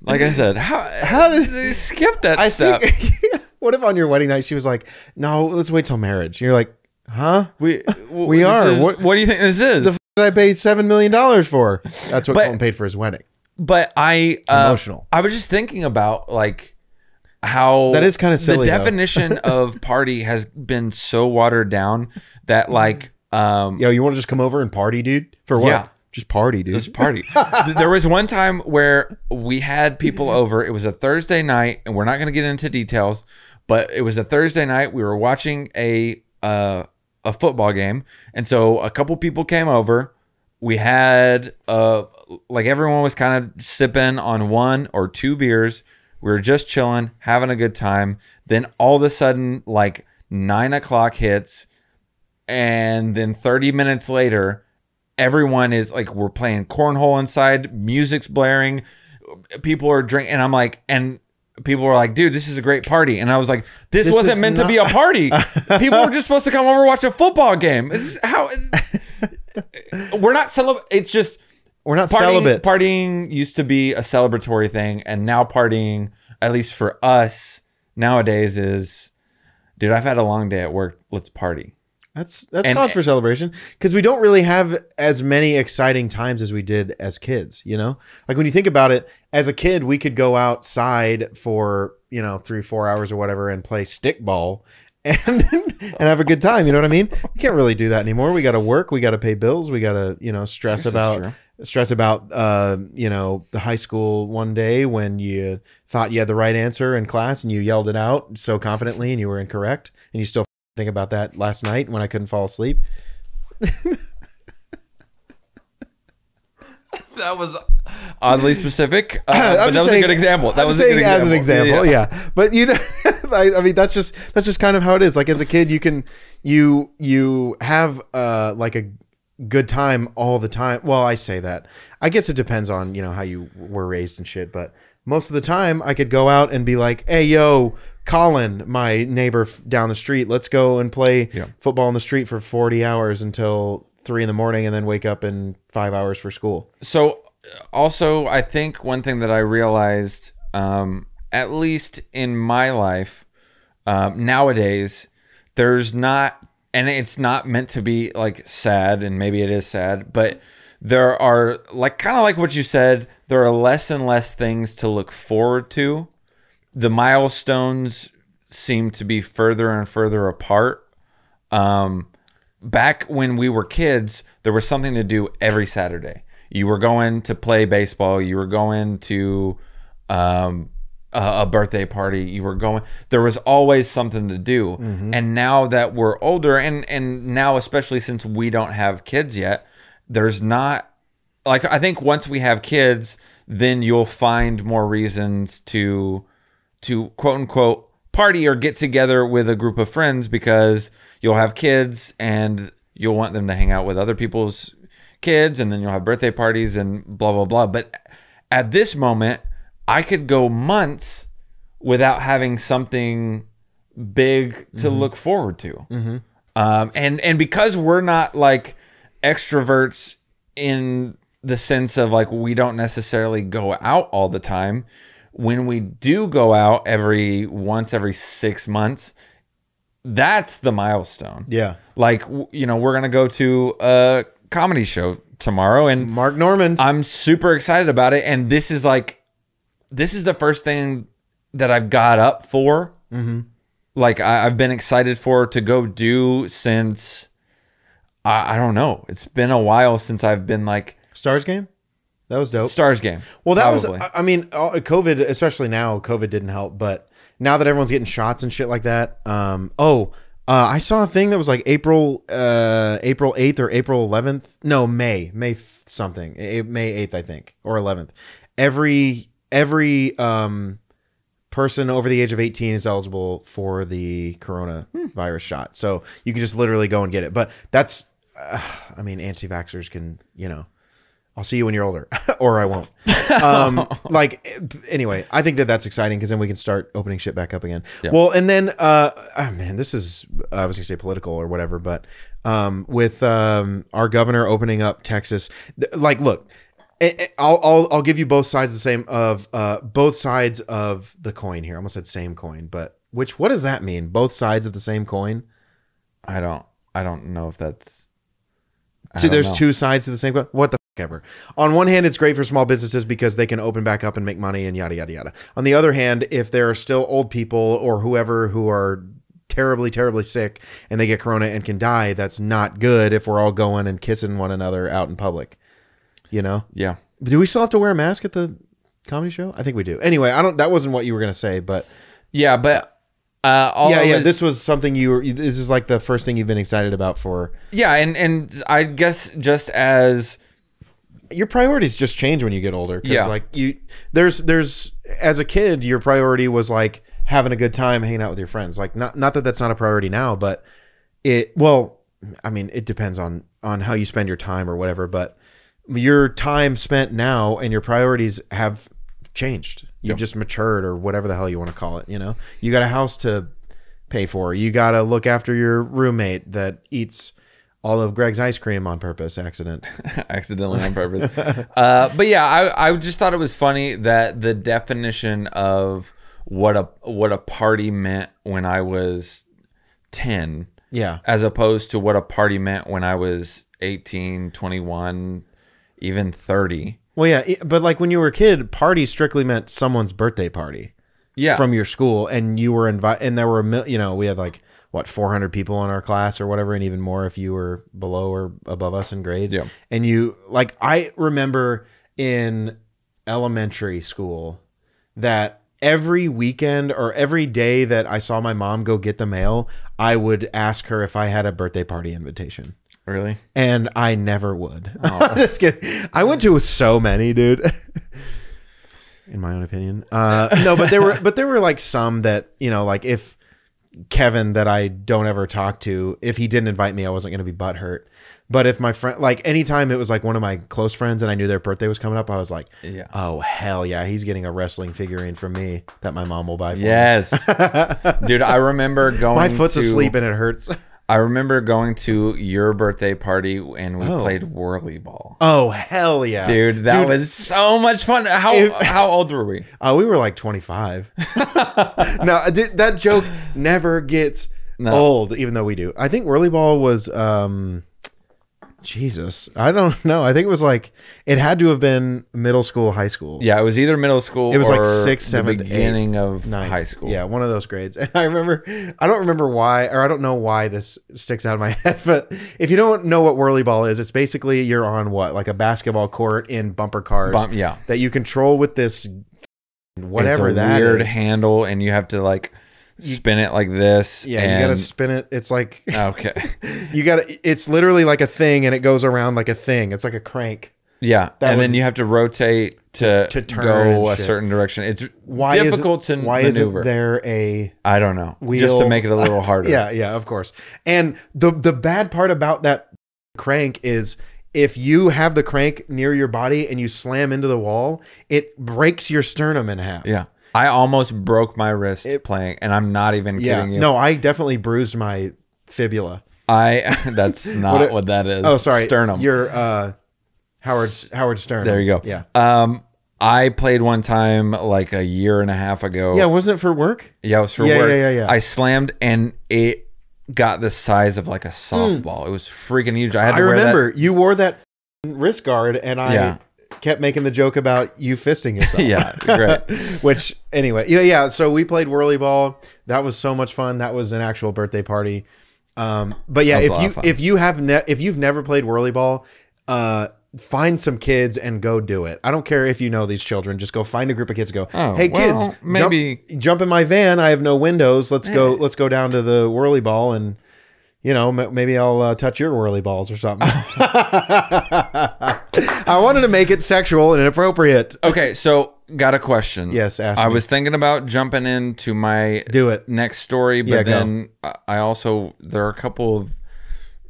Like I said, how how did I skip that I step? Think, what if on your wedding night she was like, "No, let's wait till marriage." You're like, "Huh? We we, we are. Is, what, what do you think this is? The f that I paid seven million dollars for." That's what but, Colton paid for his wedding. But I uh, emotional. I was just thinking about like how that is kind of silly. The definition of party has been so watered down that like, um, yo, you want to just come over and party, dude? For what? Yeah. Just party, dude. Just party. There was one time where we had people over. It was a Thursday night, and we're not going to get into details, but it was a Thursday night. We were watching a uh, a football game, and so a couple people came over. We had, uh, like, everyone was kind of sipping on one or two beers. We were just chilling, having a good time. Then all of a sudden, like, nine o'clock hits, and then thirty minutes later, everyone is like, we're playing cornhole inside, music's blaring, people are drinking, and I'm like, and people were like, dude, this is a great party. And I was like, this, this wasn't meant to be a party. People were just supposed to come over and watch a football game. This is how we're not celibate. It's just we're not partying, celibate. Partying used to be a celebratory thing, and now partying, at least for us nowadays, is, dude, I've had a long day at work. Let's party. That's that's and, cause for celebration, because we don't really have as many exciting times as we did as kids, you know? Like, when you think about it, as a kid, we could go outside for, you know, three, four hours or whatever and play stickball and, and have a good time, you know what I mean? We can't really do that anymore. We got to work. We got to pay bills. We got to, you know, stress about, stress about, uh, you know, the high school one day when you thought you had the right answer in class and you yelled it out so confidently and you were incorrect, and you still think about that last night when I couldn't fall asleep. That was oddly specific, uh, but that was saying, a good example. That I'm was saying a good example. As an example, yeah. yeah. But you know, I, I mean, that's just that's just kind of how it is. Like, as a kid, you can you you have uh, like a good time all the time. Well, I say that. I guess it depends on, you know, how you were raised and shit, but most of the time, I could go out and be like, hey, yo, Colin, my neighbor down the street, let's go and play yeah. football in the street for forty hours until three in the morning, and then wake up in five hours for school. So also, I think one thing that I realized, um, at least in my life, um, nowadays, there's not, and it's not meant to be like sad, and maybe it is sad, but there are, like, kind of like what you said, there are less and less things to look forward to. The milestones seem to be further and further apart. Um, back when we were kids, there was something to do every Saturday. You were going to play baseball. You were going to um, a, a birthday party. You were going, there was always something to do. Mm-hmm. And now that we're older, and, and now especially since we don't have kids yet, there's not, like, I think once we have kids, then you'll find more reasons to, to quote unquote party or get together with a group of friends, because you'll have kids and you'll want them to hang out with other people's kids, and then you'll have birthday parties and blah, blah, blah. But at this moment, I could go months without having something big to mm-hmm. look forward to. Mm-hmm. um, and, and because we're not like extroverts in the sense of like, we don't necessarily go out all the time. When we do go out every once every six months, that's the milestone. Yeah. Like, you know, we're going to go to a comedy show tomorrow, and Mark Normand, I'm super excited about it. And this is like, this is the first thing that I've got up for. Mm-hmm. Like, I, I've been excited for to go do since, I don't know. It's been a while since I've been like... Stars game? That was dope. Stars game. Well, that probably. was... I mean, COVID, especially now, COVID didn't help. But now that everyone's getting shots and shit like that... Um, oh, uh, I saw a thing that was like April uh, April eighth or April eleventh. No, May. May something. May eighth, I think. Or eleventh. Every, every um, person over the age of eighteen is eligible for the coronavirus hmm. shot. So you can just literally go and get it. But that's... I mean, anti-vaxxers can, you know, I'll see you when you're older, or I won't. Um, like, anyway, I think that that's exciting because then we can start opening shit back up again. Yeah. Well, and then, uh, oh man, this is, I was gonna say political or whatever, but um, with um, our governor opening up Texas, th- like, look, it, it, I'll, I'll, I'll give you both sides the same of uh, both sides of the coin here. I almost said same coin, but which, what does that mean? Both sides of the same coin? I don't, I don't know if that's. See, there's know. two sides to the same coin. What the f- ever. On one hand, it's great for small businesses because they can open back up and make money and yada, yada, yada. On the other hand, if there are still old people or whoever who are terribly, terribly sick and they get corona and can die, that's not good if we're all going and kissing one another out in public, you know? Yeah. Do we still have to wear a mask at the comedy show? I think we do. Anyway, I don't, that wasn't what you were going to say, but. Yeah, but. Uh, all yeah, yeah. Was, this was something you were. This is like the first thing you've been excited about for. Yeah, and and I guess just as your priorities just change when you get older. Yeah, like you, there's there's as a kid, your priority was like having a good time, hanging out with your friends. Like not not that that's not a priority now, but it. Well, I mean, it depends on on how you spend your time or whatever. But your time spent now and your priorities have changed. You yep. just matured or whatever the hell you want to call it. You know, you got a house to pay for. You got to look after your roommate that eats all of Greg's ice cream on purpose. Accident. Accidentally on purpose. uh, but yeah, I, I just thought it was funny that the definition of what a, what a party meant when I was ten. Yeah. As opposed to what a party meant when I was eighteen, twenty-one, even thirty. Well, yeah, but like when you were a kid, party strictly meant someone's birthday party, yeah, from your school, and you were invited, and there were, mil- you know, we had like what four hundred people in our class or whatever, and even more if you were below or above us in grade. Yeah, and you like I remember in elementary school that every weekend or every day that I saw my mom go get the mail, I would ask her if I had a birthday party invitation. Really? And I never would. Oh. Just kidding. I went to so many, dude. In my own opinion, uh, no, but there were, but there were like some that, you know, like if Kevin that I don't ever talk to, if he didn't invite me, I wasn't going to be butthurt. But if my friend, like anytime it was like one of my close friends and I knew their birthday was coming up, I was like, yeah. Oh, hell yeah. He's getting a wrestling figurine from me that my mom will buy for yes. me. Yes. Dude, I remember going My foot's to- asleep and it hurts. I remember going to your birthday party and we oh. played whirly ball. Oh, hell yeah. Dude, that Dude, was so much fun. How if, how old were we? Uh, we were like twenty-five. No, that joke never gets no. old, even though we do. I think whirly ball was, um, Jesus, I don't know. I think it was like, it had to have been middle school, high school. Yeah, it was either middle school it was or like sixth, seventh, the beginning eighth, of ninth. High school. Yeah, one of those grades. And I remember, I don't remember why, or I don't know why this sticks out of my head, but if you don't know what whirly ball is, it's basically you're on what? Like a basketball court in bumper cars Bump, yeah. that you control with this whatever it's a that weird is. handle, and you have to like... spin it like this. Yeah, and you gotta spin it. It's like okay. you gotta. It's literally like a thing, and it goes around like a thing. It's like a crank. Yeah, that and then you have to rotate to to turn go a shit. certain direction. It's why difficult it, to why maneuver. Is there a I don't know wheel? Just to make it a little harder. Yeah, yeah, of course. And the the bad part about that crank is. If you have the crank near your body and you slam into the wall, it breaks your sternum in half. Yeah. I almost broke my wrist it, playing, and I'm not even yeah, kidding you. No, I definitely bruised my fibula. I that's not what, it, what that is. Oh, sorry. Sternum. Your uh, Howard Howard Stern. There you go. Yeah. Um, I played one time like a year and a half ago. Yeah, wasn't it for work? Yeah, it was for yeah, work. Yeah, yeah, yeah. I slammed and it got the size of like a softball. Mm. It was freaking huge. I had to I wear remember that. You wore that wrist guard, and I. Yeah. kept making the joke about you fisting yourself. Yeah, great. Which anyway, yeah, yeah. So we played whirly ball. That was so much fun. That was an actual birthday party. Um, but yeah, if you if you have ne- if you've never played whirly ball, uh, find some kids and go do it. I don't care if you know these children. Just go find a group of kids. And go, oh, hey well, kids, maybe jump, jump in my van. I have no windows. Let's go. Let's go down to the whirly ball and. You know, maybe I'll uh, touch your whirly balls or something. I wanted to make it sexual and inappropriate. Okay, so got a question. Yes, ask I me. was thinking about jumping into my Do it. next story, but yeah, then go. I also, there are a couple of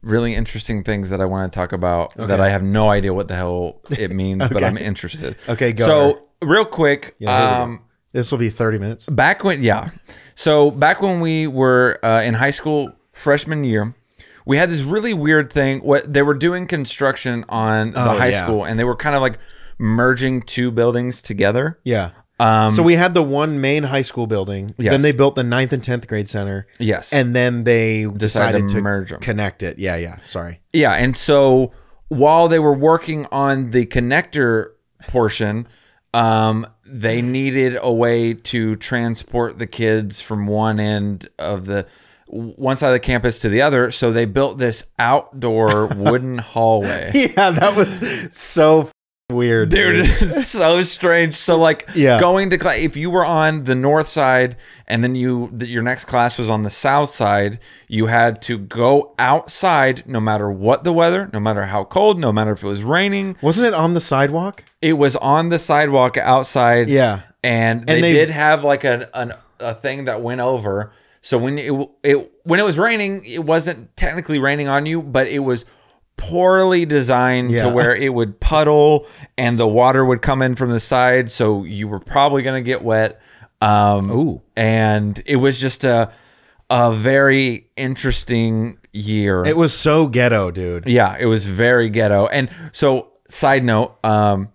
really interesting things that I want to talk about okay. that I have no idea what the hell it means, okay. but I'm interested. Okay, go. So over. real quick, yeah, um, this will be thirty minutes. Back when, yeah. So back when we were uh, in high school freshman year, we had this really weird thing. What they were doing construction on oh, the high yeah. school, and they were kind of like merging two buildings together. Yeah. Um, so we had the one main high school building. Yes. Then they built the ninth and tenth grade center. Yes. And then they decided, decided to merge them. Connect it. Yeah, yeah. Sorry. Yeah. And so while they were working on the connector portion, um, they needed a way to transport the kids from one end of the one side of the campus to the other, so they built this outdoor wooden hallway. Yeah, that was so weird, dude. dude. It's so strange. So like, yeah. going to class, if you were on the north side and then you the, your next class was on the south side, you had to go outside no matter what the weather, no matter how cold, no matter if it was raining. Wasn't it on the sidewalk? It was on the sidewalk outside. Yeah, and they, and they did have like an, an a thing that went over. So when it, it when it was raining, it wasn't technically raining on you, but it was poorly designed yeah. to where it would puddle and the water would come in from the side, so you were probably going to get wet. Um, Ooh. And it was just a a very interesting year. It was so ghetto, dude. Yeah, it was very ghetto. And so, side note, um,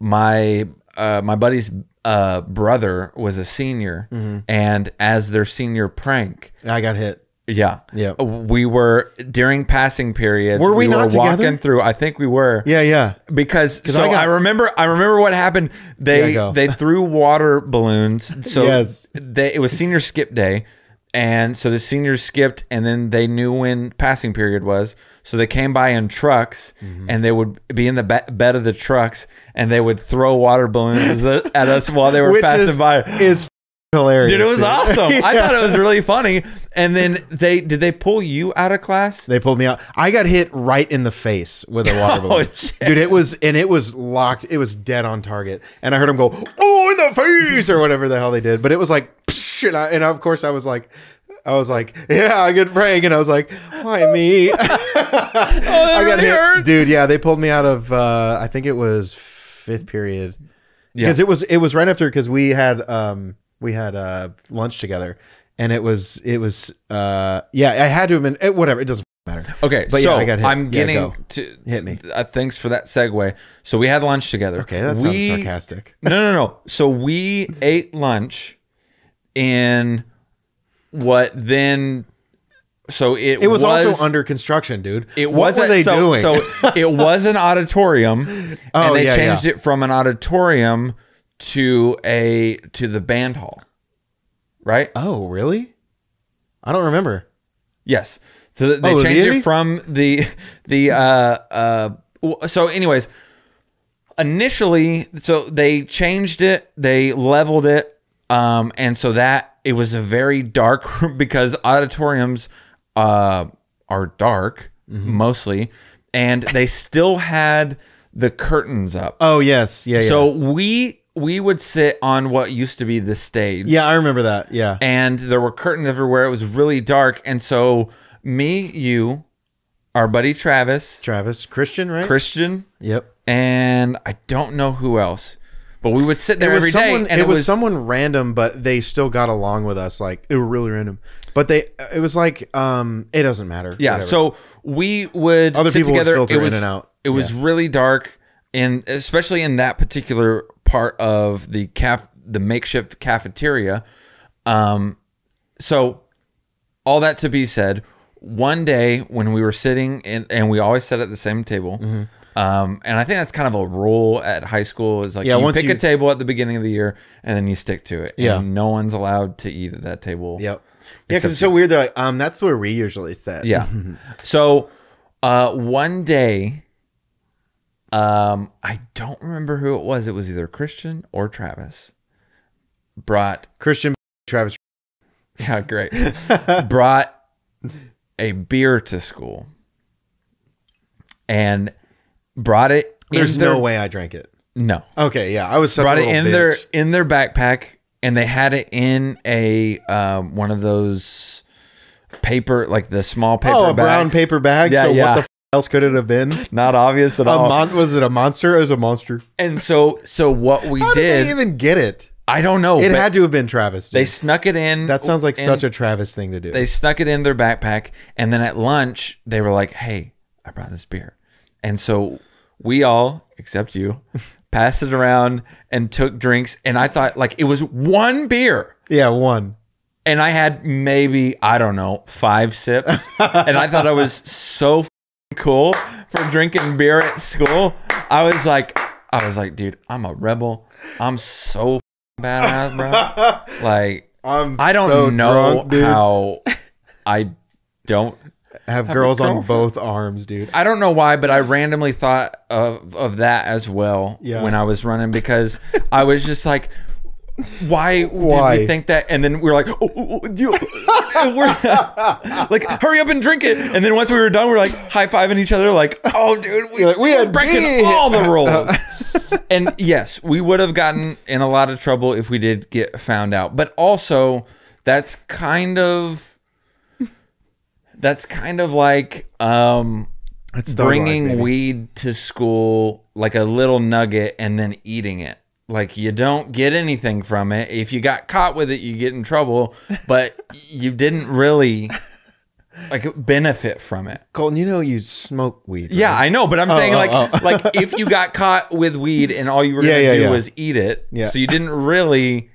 my uh, my buddy's Uh, brother was a senior, mm-hmm. and as their senior prank, I got hit. Yeah, yeah. We were during passing periods. Were we, we not were walking together? through? I think we were. Yeah, yeah. Because so I, got, I remember. I remember what happened. They they threw water balloons. So yes, they, it was senior skip day, and so the seniors skipped, and then they knew when passing period was. So they came by in trucks, mm-hmm. and they would be in the be bed of the trucks, and they would throw water balloons at us while they were Which passing is, by. Is hilarious, dude! It was dude. awesome. yeah. I thought it was really funny. And then they did they pull you out of class? They pulled me out. I got hit right in the face with a water oh, balloon, shit. dude. It was and it was locked. It was dead on target. And I heard them go, "Oh, in the face!" or whatever the hell they did. But it was like, psh, and, I, and of course I was like. I was like, yeah, I get prank. And I was like, why me? oh, that I got really hit. Hurt. Dude, yeah, they pulled me out of, uh, I think it was fifth period. Because yeah. it was it was right after, because we had um, we had uh, lunch together. And it was, it was uh, yeah, I had to have been, it, whatever, it doesn't matter. Okay, but so yeah, I got hit. I'm getting yeah, to, hit me. Uh, thanks for that segue. So we had lunch together. Okay, that sounds sarcastic. No, no, no. So we ate lunch in... What then? So it it was, was also under construction, dude. It was what were they so, doing? So it was an auditorium, oh, and they yeah, changed yeah. it from an auditorium to a to the band hall, right? Oh, really? I don't remember. Yes, so they oh, changed really? it from the the uh uh. So, anyways, initially, so they changed it, they leveled it, um, and so that. It was a very dark room because auditoriums uh, are dark mm-hmm. mostly, and they still had the curtains up. Oh yes, yeah. So yeah. we we would sit on what used to be the stage. Yeah, I remember that. Yeah, and there were curtains everywhere. It was really dark, and so me, you, our buddy Travis, Travis Christian, right? Christian. Yep. And I don't know who else. But we would sit there every day. Someone, and it, it was, was someone random, but they still got along with us. Like, it were really random. But they, it was like, um, it doesn't matter. Yeah. Whatever. So we would Other sit people together. Would filter it was, in and out. It was yeah. really dark, and especially in that particular part of the caf, the makeshift cafeteria. Um, so all that to be said, one day when we were sitting, in, and we always sat at the same table. Mm-hmm. Um, and I think that's kind of a rule at high school is like, yeah, you pick you... a table at the beginning of the year and then you stick to it. Yeah. And no one's allowed to eat at that table. Yep. Yeah. Cause it's so weird. They're like, um, that's where we usually sit. Yeah. So, uh, one day, um, I don't remember who it was. It was either Christian or Travis brought Christian Travis. Yeah. Great. brought a beer to school and brought it. There's their, no way I drank it. No. Okay. Yeah, I was such brought a it in bitch. their in their backpack, and they had it in a um, one of those paper, like the small paper oh, a bags. brown paper bag. Yeah, so yeah. what the f else could it have been? Not obvious at a all. Mon was it a monster? It was a monster. And so, so what we How did, did they even get it? I don't know. It had to have been Travis. Dude. They snuck it in. That sounds like in, such a Travis thing to do. They snuck it in their backpack. And then at lunch, they were like, hey, I brought this beer. And so we all, except you, passed it around and took drinks. And I thought, like, it was one beer. Yeah, one. And I had maybe, I don't know, five sips. And I thought I was so f***ing cool for drinking beer at school. I was like, I was like, dude, I'm a rebel. I'm so badass, bro. Like, I'm I don't so know drunk, dude. how I don't have, have girls on both arms, dude. I don't know why, but I randomly thought of of that as well yeah. when I was running, because I was just like, why, why did we think that? And then we were like, oh, oh, oh, you, we're, like, hurry up and drink it. And then once we were done, we were like high fiving each other, like, oh, dude, we, like, we had breaking me. all the rules. And yes, we would have gotten in a lot of trouble if we did get found out. But also, that's kind of that's kind of like um, it's bringing line, weed to school, like a little nugget, and then eating it. Like, you don't get anything from it. If you got caught with it, you get in trouble. But you didn't really, like, benefit from it. Colton, you know you smoke weed, right? Yeah, I know, but I'm oh, saying oh, like oh. like if you got caught with weed and all you were yeah, gonna yeah, do yeah. was eat it, yeah. so you didn't really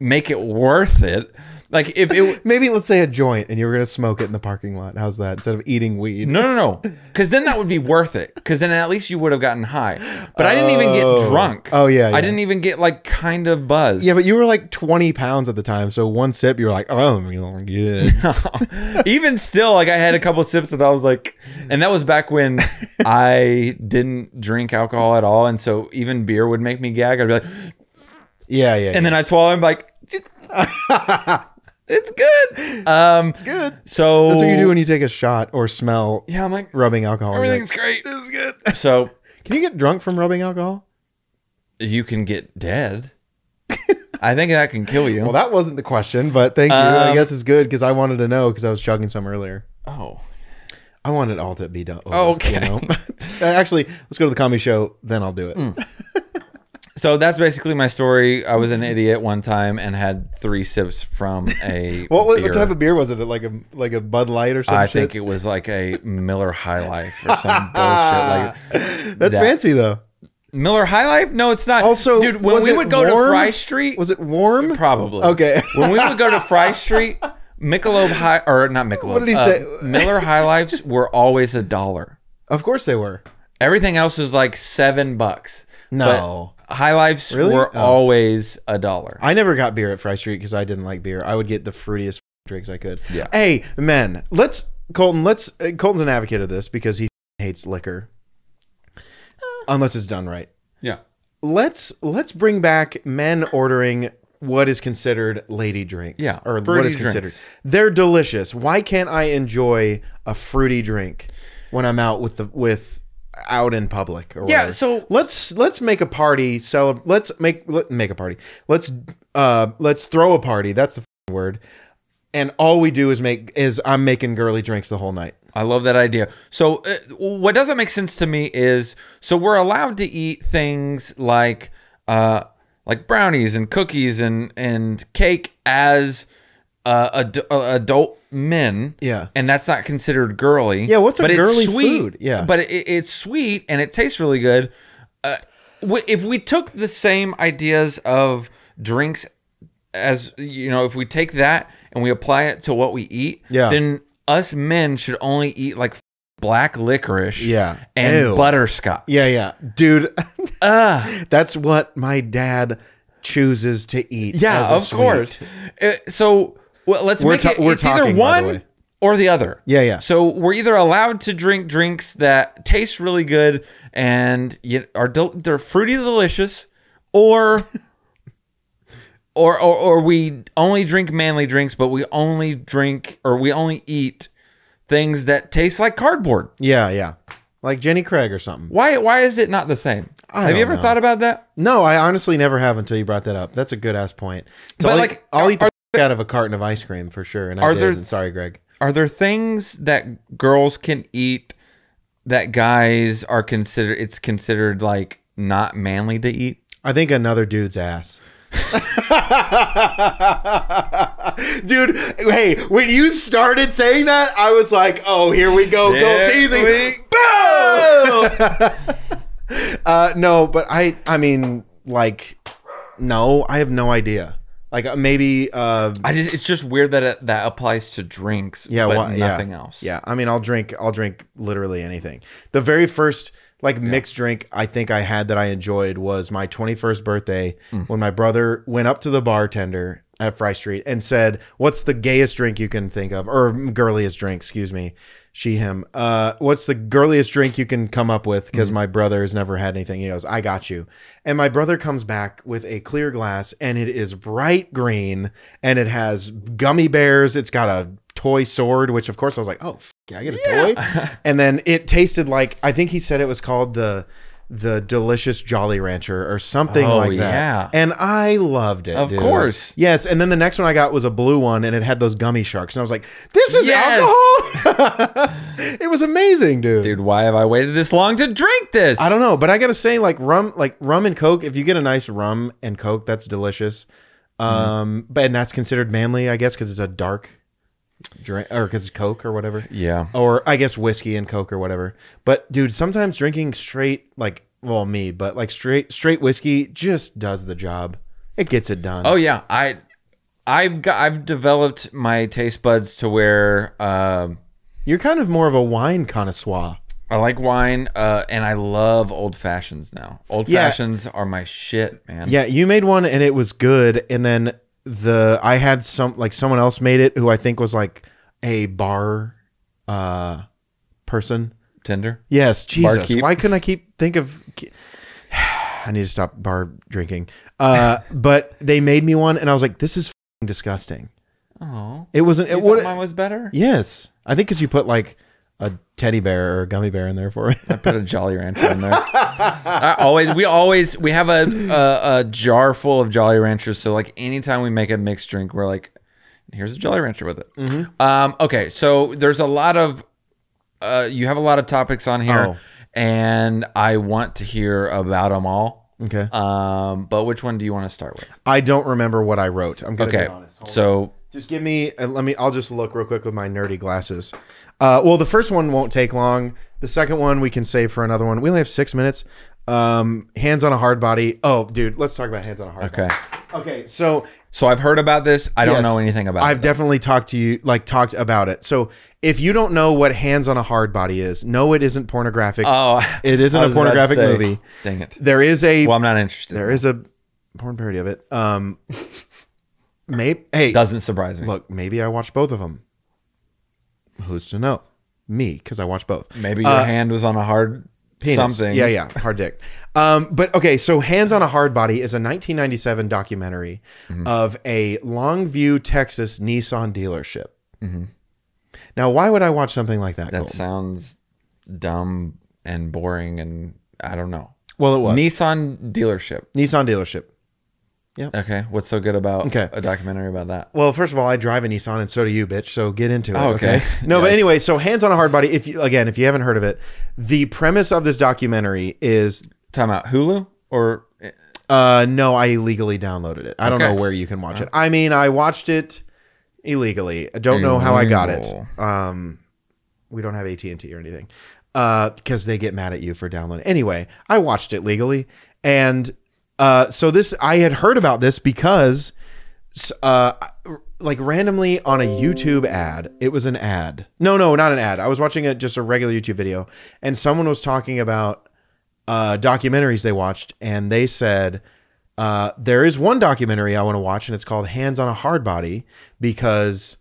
make it worth it. Like, if it maybe let's say a joint and you were gonna smoke it in the parking lot, how's that, instead of eating weed? No, no, no, because then that would be worth it, because then at least you would have gotten high. But oh. I didn't even get drunk. Oh yeah, yeah, I didn't even get like kind of buzzed. Yeah, but you were like twenty pounds at the time, so one sip you were like, oh, you know, good. Even still, like, I had a couple sips and I was like, and that was back when I didn't drink alcohol at all, and so even beer would make me gag. I'd be like, yeah, yeah, and yeah. then I'd swallow. I'm like. It's good. Um, it's good. So that's what you do when you take a shot or smell. Yeah, I'm like rubbing alcohol. Everything's great. This is good. So can you get drunk from rubbing alcohol? You can get dead. I think that can kill you. Well, that wasn't the question, but thank you. Um, I guess it's good because I wanted to know because I was chugging some earlier. Oh, I want it all to be done. Over, okay. You know? Actually, let's go to the comedy show. Then I'll do it. Mm. So that's basically my story. I was an idiot one time and had three sips from a what, what, beer. What type of beer was it? Like a like a Bud Light or something? I shit? think it was like a Miller High Life or some bullshit. Like, that's that. fancy though. Miller High Life? No, it's not. Also, dude, when we would go warm? to Fry Street, was it warm? Probably. Okay. When we would go to Fry Street, Michelob High or not Michelob? What did he uh, say? Miller High Lifes were always a dollar. Of course they were. Everything else was like seven bucks. No. But High Lifes really? were oh. always a dollar. I never got beer at Fry Street because I didn't like beer. I would get the fruitiest drinks I could. Yeah. Hey, men, let's Colton. Let's uh, Colton's an advocate of this because he hates liquor, uh, unless it's done right. Yeah. Let's let's bring back men ordering what is considered lady drinks. Yeah. Or what is considered. Drinks. They're delicious. Why can't I enjoy a fruity drink when I'm out with the with out in public or yeah whatever. So let's let's make a party celebrate let's make let, make a party let's uh let's throw a party, that's the word, and all we do is make is I'm making girly drinks the whole night. I love that idea. So uh, what doesn't make sense to me is, so we're allowed to eat things like uh like brownies and cookies and and cake as uh ad adult men, yeah, and that's not considered girly. Yeah, what's a but girly it's sweet, food? Yeah, but it, it's sweet and it tastes really good. Uh, if we took the same ideas of drinks as you know, if we take that and we apply it to what we eat, yeah, then us men should only eat like black licorice, yeah, and Ew. butterscotch. Yeah, yeah, dude. uh, that's what my dad chooses to eat. Yeah, as a of sweet. course. Uh, so. Well, let's we're make it. It's talking, either one the or the other. Yeah, yeah. So we're either allowed to drink drinks that taste really good and yet are del they're fruity delicious, or, or or or we only drink manly drinks, but we only drink or we only eat things that taste like cardboard. Yeah, yeah. Like Jenny Craig or something. Why why is it not the same? I have you ever know. thought about that? No, I honestly never have until you brought that up. That's a good ass point. So but I'll like, eat, I'll are, eat the out of a carton of ice cream for sure, and I are did, there, and sorry Greg. Are there things that girls can eat that guys are considered, it's considered like not manly to eat? I think another dude's ass. Dude, hey, when you started saying that, I was like, oh, here we go, gold teasing. Boom! uh, no, but I, I mean, like, no, I have no idea. Like maybe uh, I just, it's just weird that it, that applies to drinks. Yeah, but well, nothing yeah, else. Yeah, I mean, I'll drink, I'll drink literally anything. The very first like mixed yeah. drink I think I had that I enjoyed was my twenty-first birthday mm. when my brother went up to the bartender at Fry Street and said, "What's the gayest drink you can think of, or girliest drink? Excuse me, she him. Uh, what's the girliest drink you can come up with? Because mm. my brother has never had anything." He goes, "I got you." And my brother comes back with a clear glass, and it is bright green, and it has gummy bears. It's got a toy sword, which of course I was like, "Oh." Yeah, I get a yeah. toy. And then it tasted like, I think he said it was called the the delicious Jolly Rancher or something oh, like that. Yeah. And I loved it. Of dude. course. Yes. And then the next one I got was a blue one, and it had those gummy sharks. And I was like, this is yes. alcohol. It was amazing, dude. Dude, why have I waited this long to drink this? I don't know. But I got to say, like rum, like rum and Coke, if you get a nice rum and Coke, that's delicious. Um, mm. but and that's considered manly, I guess, because it's a dark drink, or because Coke or whatever, yeah, or I guess whiskey and Coke or whatever. But dude, sometimes drinking straight, like, well, me, but like straight straight whiskey just does the job. It gets it done. Oh yeah, I I've got I've developed my taste buds to where um, you're kind of more of a wine connoisseur. I like wine, uh, and I love old fashions now. Old yeah. fashions are my shit, man. Yeah, you made one and it was good, and then. The I had some like someone else made it who I think was like a bar uh person tender. Yes, Jesus. Barkeep. Why couldn't I keep think of I need to stop bar drinking. Uh but they made me one and I was like, this is f-ing disgusting. Oh. It wasn't you it would mine was better? Yes. I think cuz you put like a teddy bear or a gummy bear in there for me. I put a Jolly Rancher in there. I always, we always, we have a, a a jar full of Jolly Ranchers. So like anytime we make a mixed drink, we're like, here's a Jolly Rancher with it. Mm-hmm. um, okay, so there's a lot of, uh, you have a lot of topics on here, oh. and I want to hear about them all. Okay. Um, but which one do you want to start with? I don't remember what I wrote. I'm gonna okay. be honest. Hold so. On. Just give me, let me, I'll just look real quick with my nerdy glasses. Uh, well, the first one won't take long. The second one we can save for another one. We only have six minutes. Um, Hands on a Hard Body. Oh, dude, let's talk about Hands on a Hard okay. Body. Okay. Okay. So, so I've heard about this. I yes, don't know anything about I've it. I've definitely talked to you, like talked about it. So if you don't know what Hands on a Hard Body is, no, it isn't pornographic. Oh, it isn't a pornographic say, movie. Dang it. There is a, well, I'm not interested. There is a porn parody of it. Um, Maybe hey, doesn't surprise me. Look, maybe I watched both of them. Who's to know? Me, because I watched both. Maybe your uh, hand was on a hard penis. Something. Yeah, yeah, hard dick. Um, but okay, so Hands on a Hard Body is a nineteen ninety-seven documentary mm-hmm. of a Longview, Texas Nissan dealership. Mm-hmm. Now, why would I watch something like that? That Cole? Sounds dumb and boring, and I don't know. Well, it was Nissan dealership. Nissan dealership. Yeah. Okay. What's so good about okay. a documentary about that? Well, first of all, I drive a Nissan, and so do you, bitch. So get into it. Oh, okay. okay. No, yeah, but anyway, so Hands on a Hard Body. If you, again, if you haven't heard of it, the premise of this documentary is time out Hulu or uh, no, I illegally downloaded it. I okay. don't know where you can watch it. I mean, I watched it illegally. I don't Illegal. know how I got it. Um, we don't have A T and T or anything uh, because they get mad at you for downloading. Anyway, I watched it legally and. Uh, so this, I had heard about this because, uh, like randomly on a YouTube ad, it was an ad. No, no, not an ad. I was watching a, just a regular YouTube video and someone was talking about, uh, documentaries they watched and they said, uh, there is one documentary I want to watch and it's called Hands on a Hard Body because,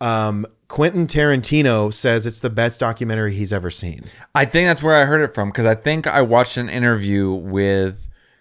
um, Quentin Tarantino says it's the best documentary he's ever seen. I think that's where I heard it from. Cause I think I watched an interview with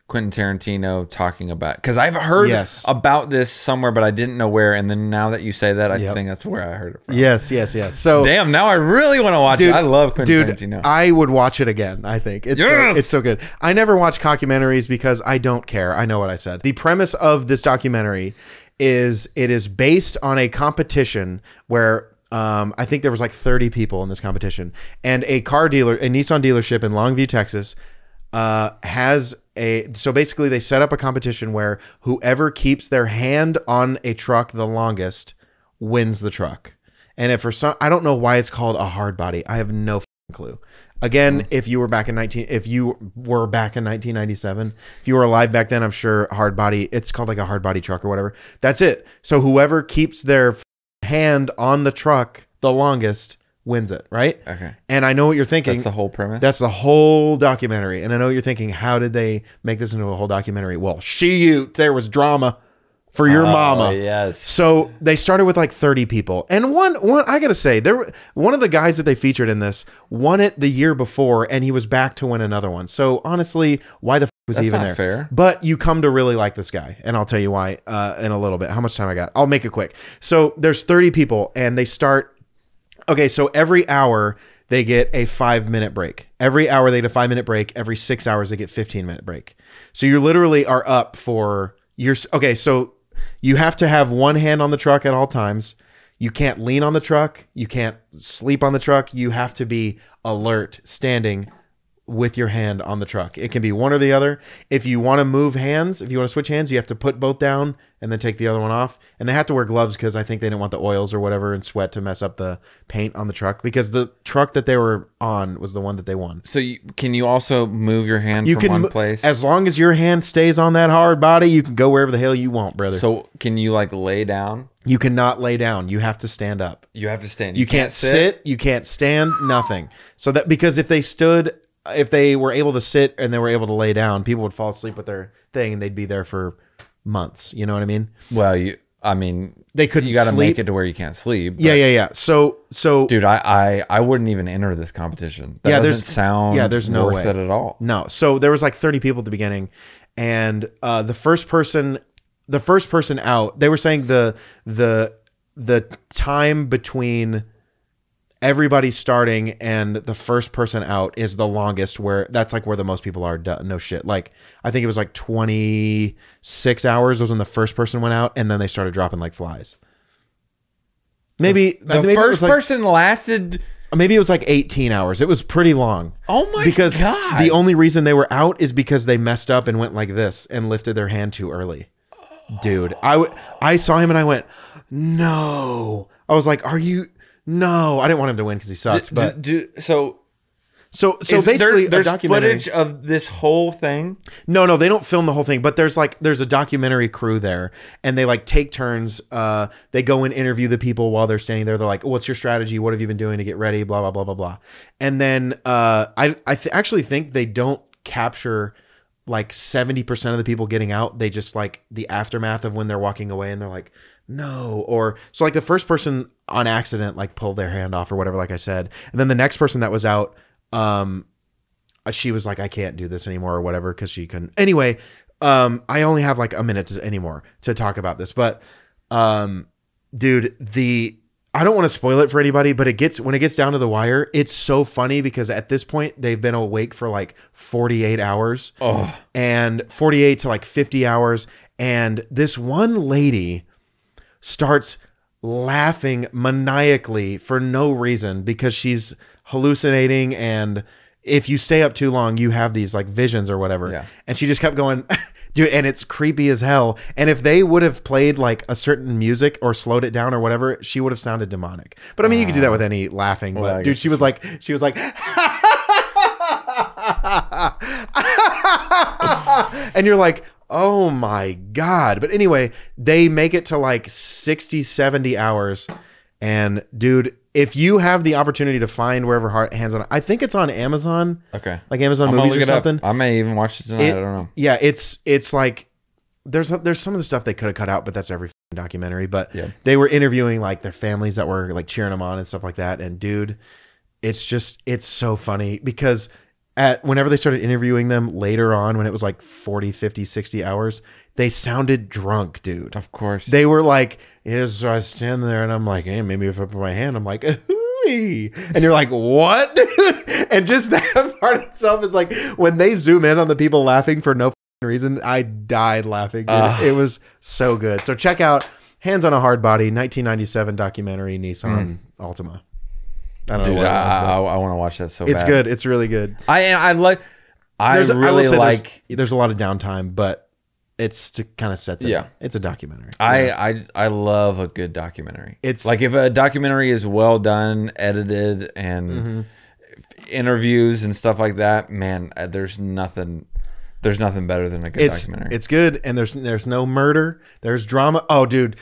Quentin Tarantino talking about because I've heard yes. about this somewhere, but I didn't know where. And then now that you say that, I yep. think that's where I heard it from. Yes, yes, yes. So damn, now I really want to watch dude, it. I love Quentin dude, Tarantino. I would watch it again. I think it's yes! so, it's so good. I never watch documentaries because I don't care. I know what I said. The premise of this documentary is it is based on a competition where Um, I think there was like thirty people in this competition, and a car dealer, a Nissan dealership in Longview, Texas, uh, has a, so basically they set up a competition where whoever keeps their hand on a truck the longest wins the truck. And if for some, I don't know why it's called a hard body. I have no f-ing clue. Again, mm-hmm. if you were back in nineteen, if you were back in nineteen ninety-seven, if you were alive back then, I'm sure hard body, it's called like a hard body truck or whatever. That's it. So whoever keeps their hand on the truck the longest wins it, right? Okay. And I know what you're thinking. That's the whole premise? That's the whole documentary. And I know what you're thinking. How did they make this into a whole documentary? Well, shoot, there was drama for your oh, mama. Yes. So they started with like thirty people. And one, one I got to say, there one of the guys that they featured in this won it the year before, and he was back to win another one. So honestly, why the f was he even there? That's not fair. But you come to really like this guy, and I'll tell you why uh, in a little bit. How much time I got? I'll make it quick. So there's thirty people, and they start. Okay, so every hour they get a five minute break. Every hour they get a five minute break. Every six hours they get fifteen minute break. So you literally are up for your. Okay, so you have to have one hand on the truck at all times. You can't lean on the truck. You can't sleep on the truck. You have to be alert, standing with your hand on the truck. It can be one or the other. If you want to move hands, if you want to switch hands, you have to put both down and then take the other one off. And they have to wear gloves because I think they didn't want the oils or whatever and sweat to mess up the paint on the truck, because the truck that they were on was the one that they won. So you, can you also move your hand you from can, one place? As long as your hand stays on that hard body, you can go wherever the hell you want, brother. So can you like lay down? You cannot lay down. You have to stand up. You have to stand. You, you can't, can't sit. sit. You can't stand. Nothing. So that because if they stood... If they were able to sit and they were able to lay down, people would fall asleep with their thing and they'd be there for months. You know what I mean? Well, you, I mean, they couldn't you got to make it to where you can't sleep. Yeah, yeah, yeah. So, so dude, I, I, I wouldn't even enter this competition. That yeah, doesn't there's, sound yeah, there's no worth way. it at all. No. So there was like thirty people at the beginning, and uh, the first person, the first person out, they were saying the, the, the time between everybody starting and the first person out is the longest, where that's like where the most people are. No shit. Like I think it was like twenty-six hours was when the first person went out, and then they started dropping like flies. Maybe the, the maybe first like, person lasted. Maybe it was like eighteen hours. It was pretty long. Oh my because God. Because the only reason they were out is because they messed up and went like this and lifted their hand too early. Dude, I, w I saw him and I went, no, I was like, are you, No, I didn't want him to win because he sucked. Do, but do, do, so, so, so basically, there, there's footage of this whole thing. No, no, they don't film the whole thing, but there's like there's a documentary crew there, and they like take turns. Uh, they go and interview the people while they're standing there. They're like, "What's your strategy? What have you been doing to get ready?" Blah blah blah blah blah. And then uh, I I th actually think they don't capture like seventy percent of the people getting out. They just like the aftermath of when they're walking away, and they're like, no. Or so like the first person on accident like pulled their hand off or whatever, like I said, and then the next person that was out, um she was like, I can't do this anymore or whatever, because she couldn't anyway. um I only have like a minute to, anymore to talk about this, but um dude, the I don't want to spoil it for anybody, but it gets when it gets down to the wire, it's so funny because at this point they've been awake for like forty-eight hours. Oh. And forty-eight to like fifty hours, and this one lady starts laughing maniacally for no reason because she's hallucinating, and if you stay up too long you have these like visions or whatever. Yeah. And she just kept going, dude, and it's creepy as hell. And if they would have played like a certain music or slowed it down or whatever, she would have sounded demonic. But I mean, uh, you could do that with any laughing. Well, but dude, she was like she was like and you're like, oh my God. But anyway, they make it to like sixty, seventy hours. And dude, if you have the opportunity to find wherever Hands on, I think it's on Amazon. Okay. Like Amazon I'm movies or something. Up. I may even watch it tonight. It, I don't know. Yeah. It's, it's like, there's, there's some of the stuff they could have cut out, but that's every documentary. But yeah, they were interviewing like their families that were like cheering them on and stuff like that. And dude, it's just, it's so funny because at whenever they started interviewing them later on, when it was like forty, fifty, sixty hours, they sounded drunk, dude. Of course. They were like, yes, so I stand there and I'm like, hey, maybe if I put my hand, I'm like, hooey. And you're like, what? And just that part itself is like, when they zoom in on the people laughing for no reason, I died laughing. Uh. It was so good. So check out Hands on a Hard Body, nineteen ninety-seven documentary, Nissan mm. Altima. I don't Dude, know. Dude, I, I, I want to watch that so it's bad. It's good. It's really good. I I like. I there's, really I like. There's, there's a lot of downtime, but it's to kind of sets it. Yeah, it's a documentary. I, yeah. I I love a good documentary. It's like if a documentary is well done, edited, and mm-hmm. interviews and stuff like that. Man, there's nothing. There's nothing better than a good it's, documentary. It's good, and there's there's no murder. There's drama. Oh, dude,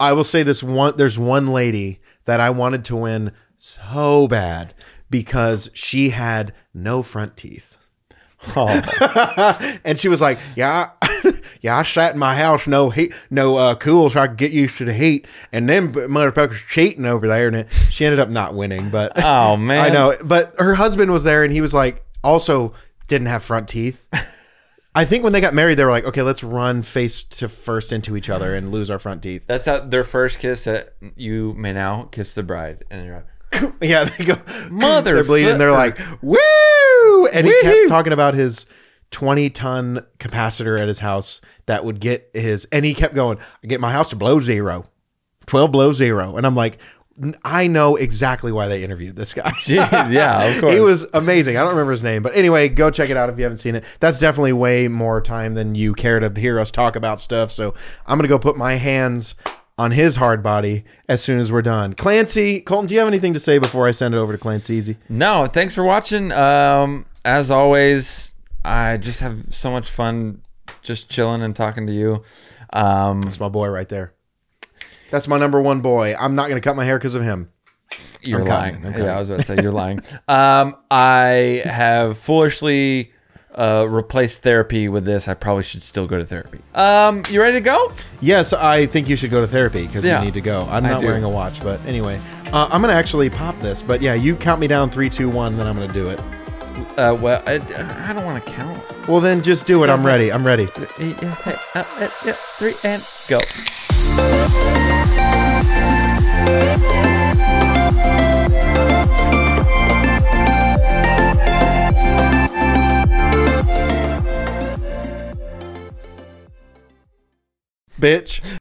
I will say this one. There's one lady that I wanted to win so bad because she had no front teeth. Oh. And she was like, yeah, yeah, I sat in my house, no heat, no uh, cool, so I could get used to the heat. And then motherfuckers cheating over there, and it, she ended up not winning. But oh man, I know. But her husband was there, and he was like, also didn't have front teeth. I think when they got married, they were like, okay, let's run face to first into each other and lose our front teeth. That's how their first kiss at you may now kiss the bride. And they're like, yeah, they go, mother. They're bleeding. They're like, woo. And Woo-hoo. He kept talking about his twenty ton capacitor at his house that would get his, and he kept going, I get my house to below zero, twelve below zero. And I'm like, I know exactly why they interviewed this guy. Jeez, yeah, of course. It was amazing. I don't remember his name, but anyway, go check it out if you haven't seen it. That's definitely way more time than you care to hear us talk about stuff. So I'm going to go put my hands on his hard body as soon as we're done. Clancy, Colton, do you have anything to say before I send it over to Clancy Easy? No, thanks for watching. Um, as always, I just have so much fun just chilling and talking to you. Um, That's my boy right there. That's my number one boy. I'm not going to cut my hair because of him. You're I'm lying. Yeah, I was about to say you're lying. Um, I have foolishly uh, replaced therapy with this. I probably should still go to therapy. Um, you ready to go? Yes, I think you should go to therapy because yeah, you need to go. I'm not wearing a watch, but anyway, uh, I'm going to actually pop this. But yeah, you count me down three, two, one, then I'm going to do it. Uh, well, I, I don't want to count. Well, then just do it. I'm ready. I'm ready. Three and go. Bitch.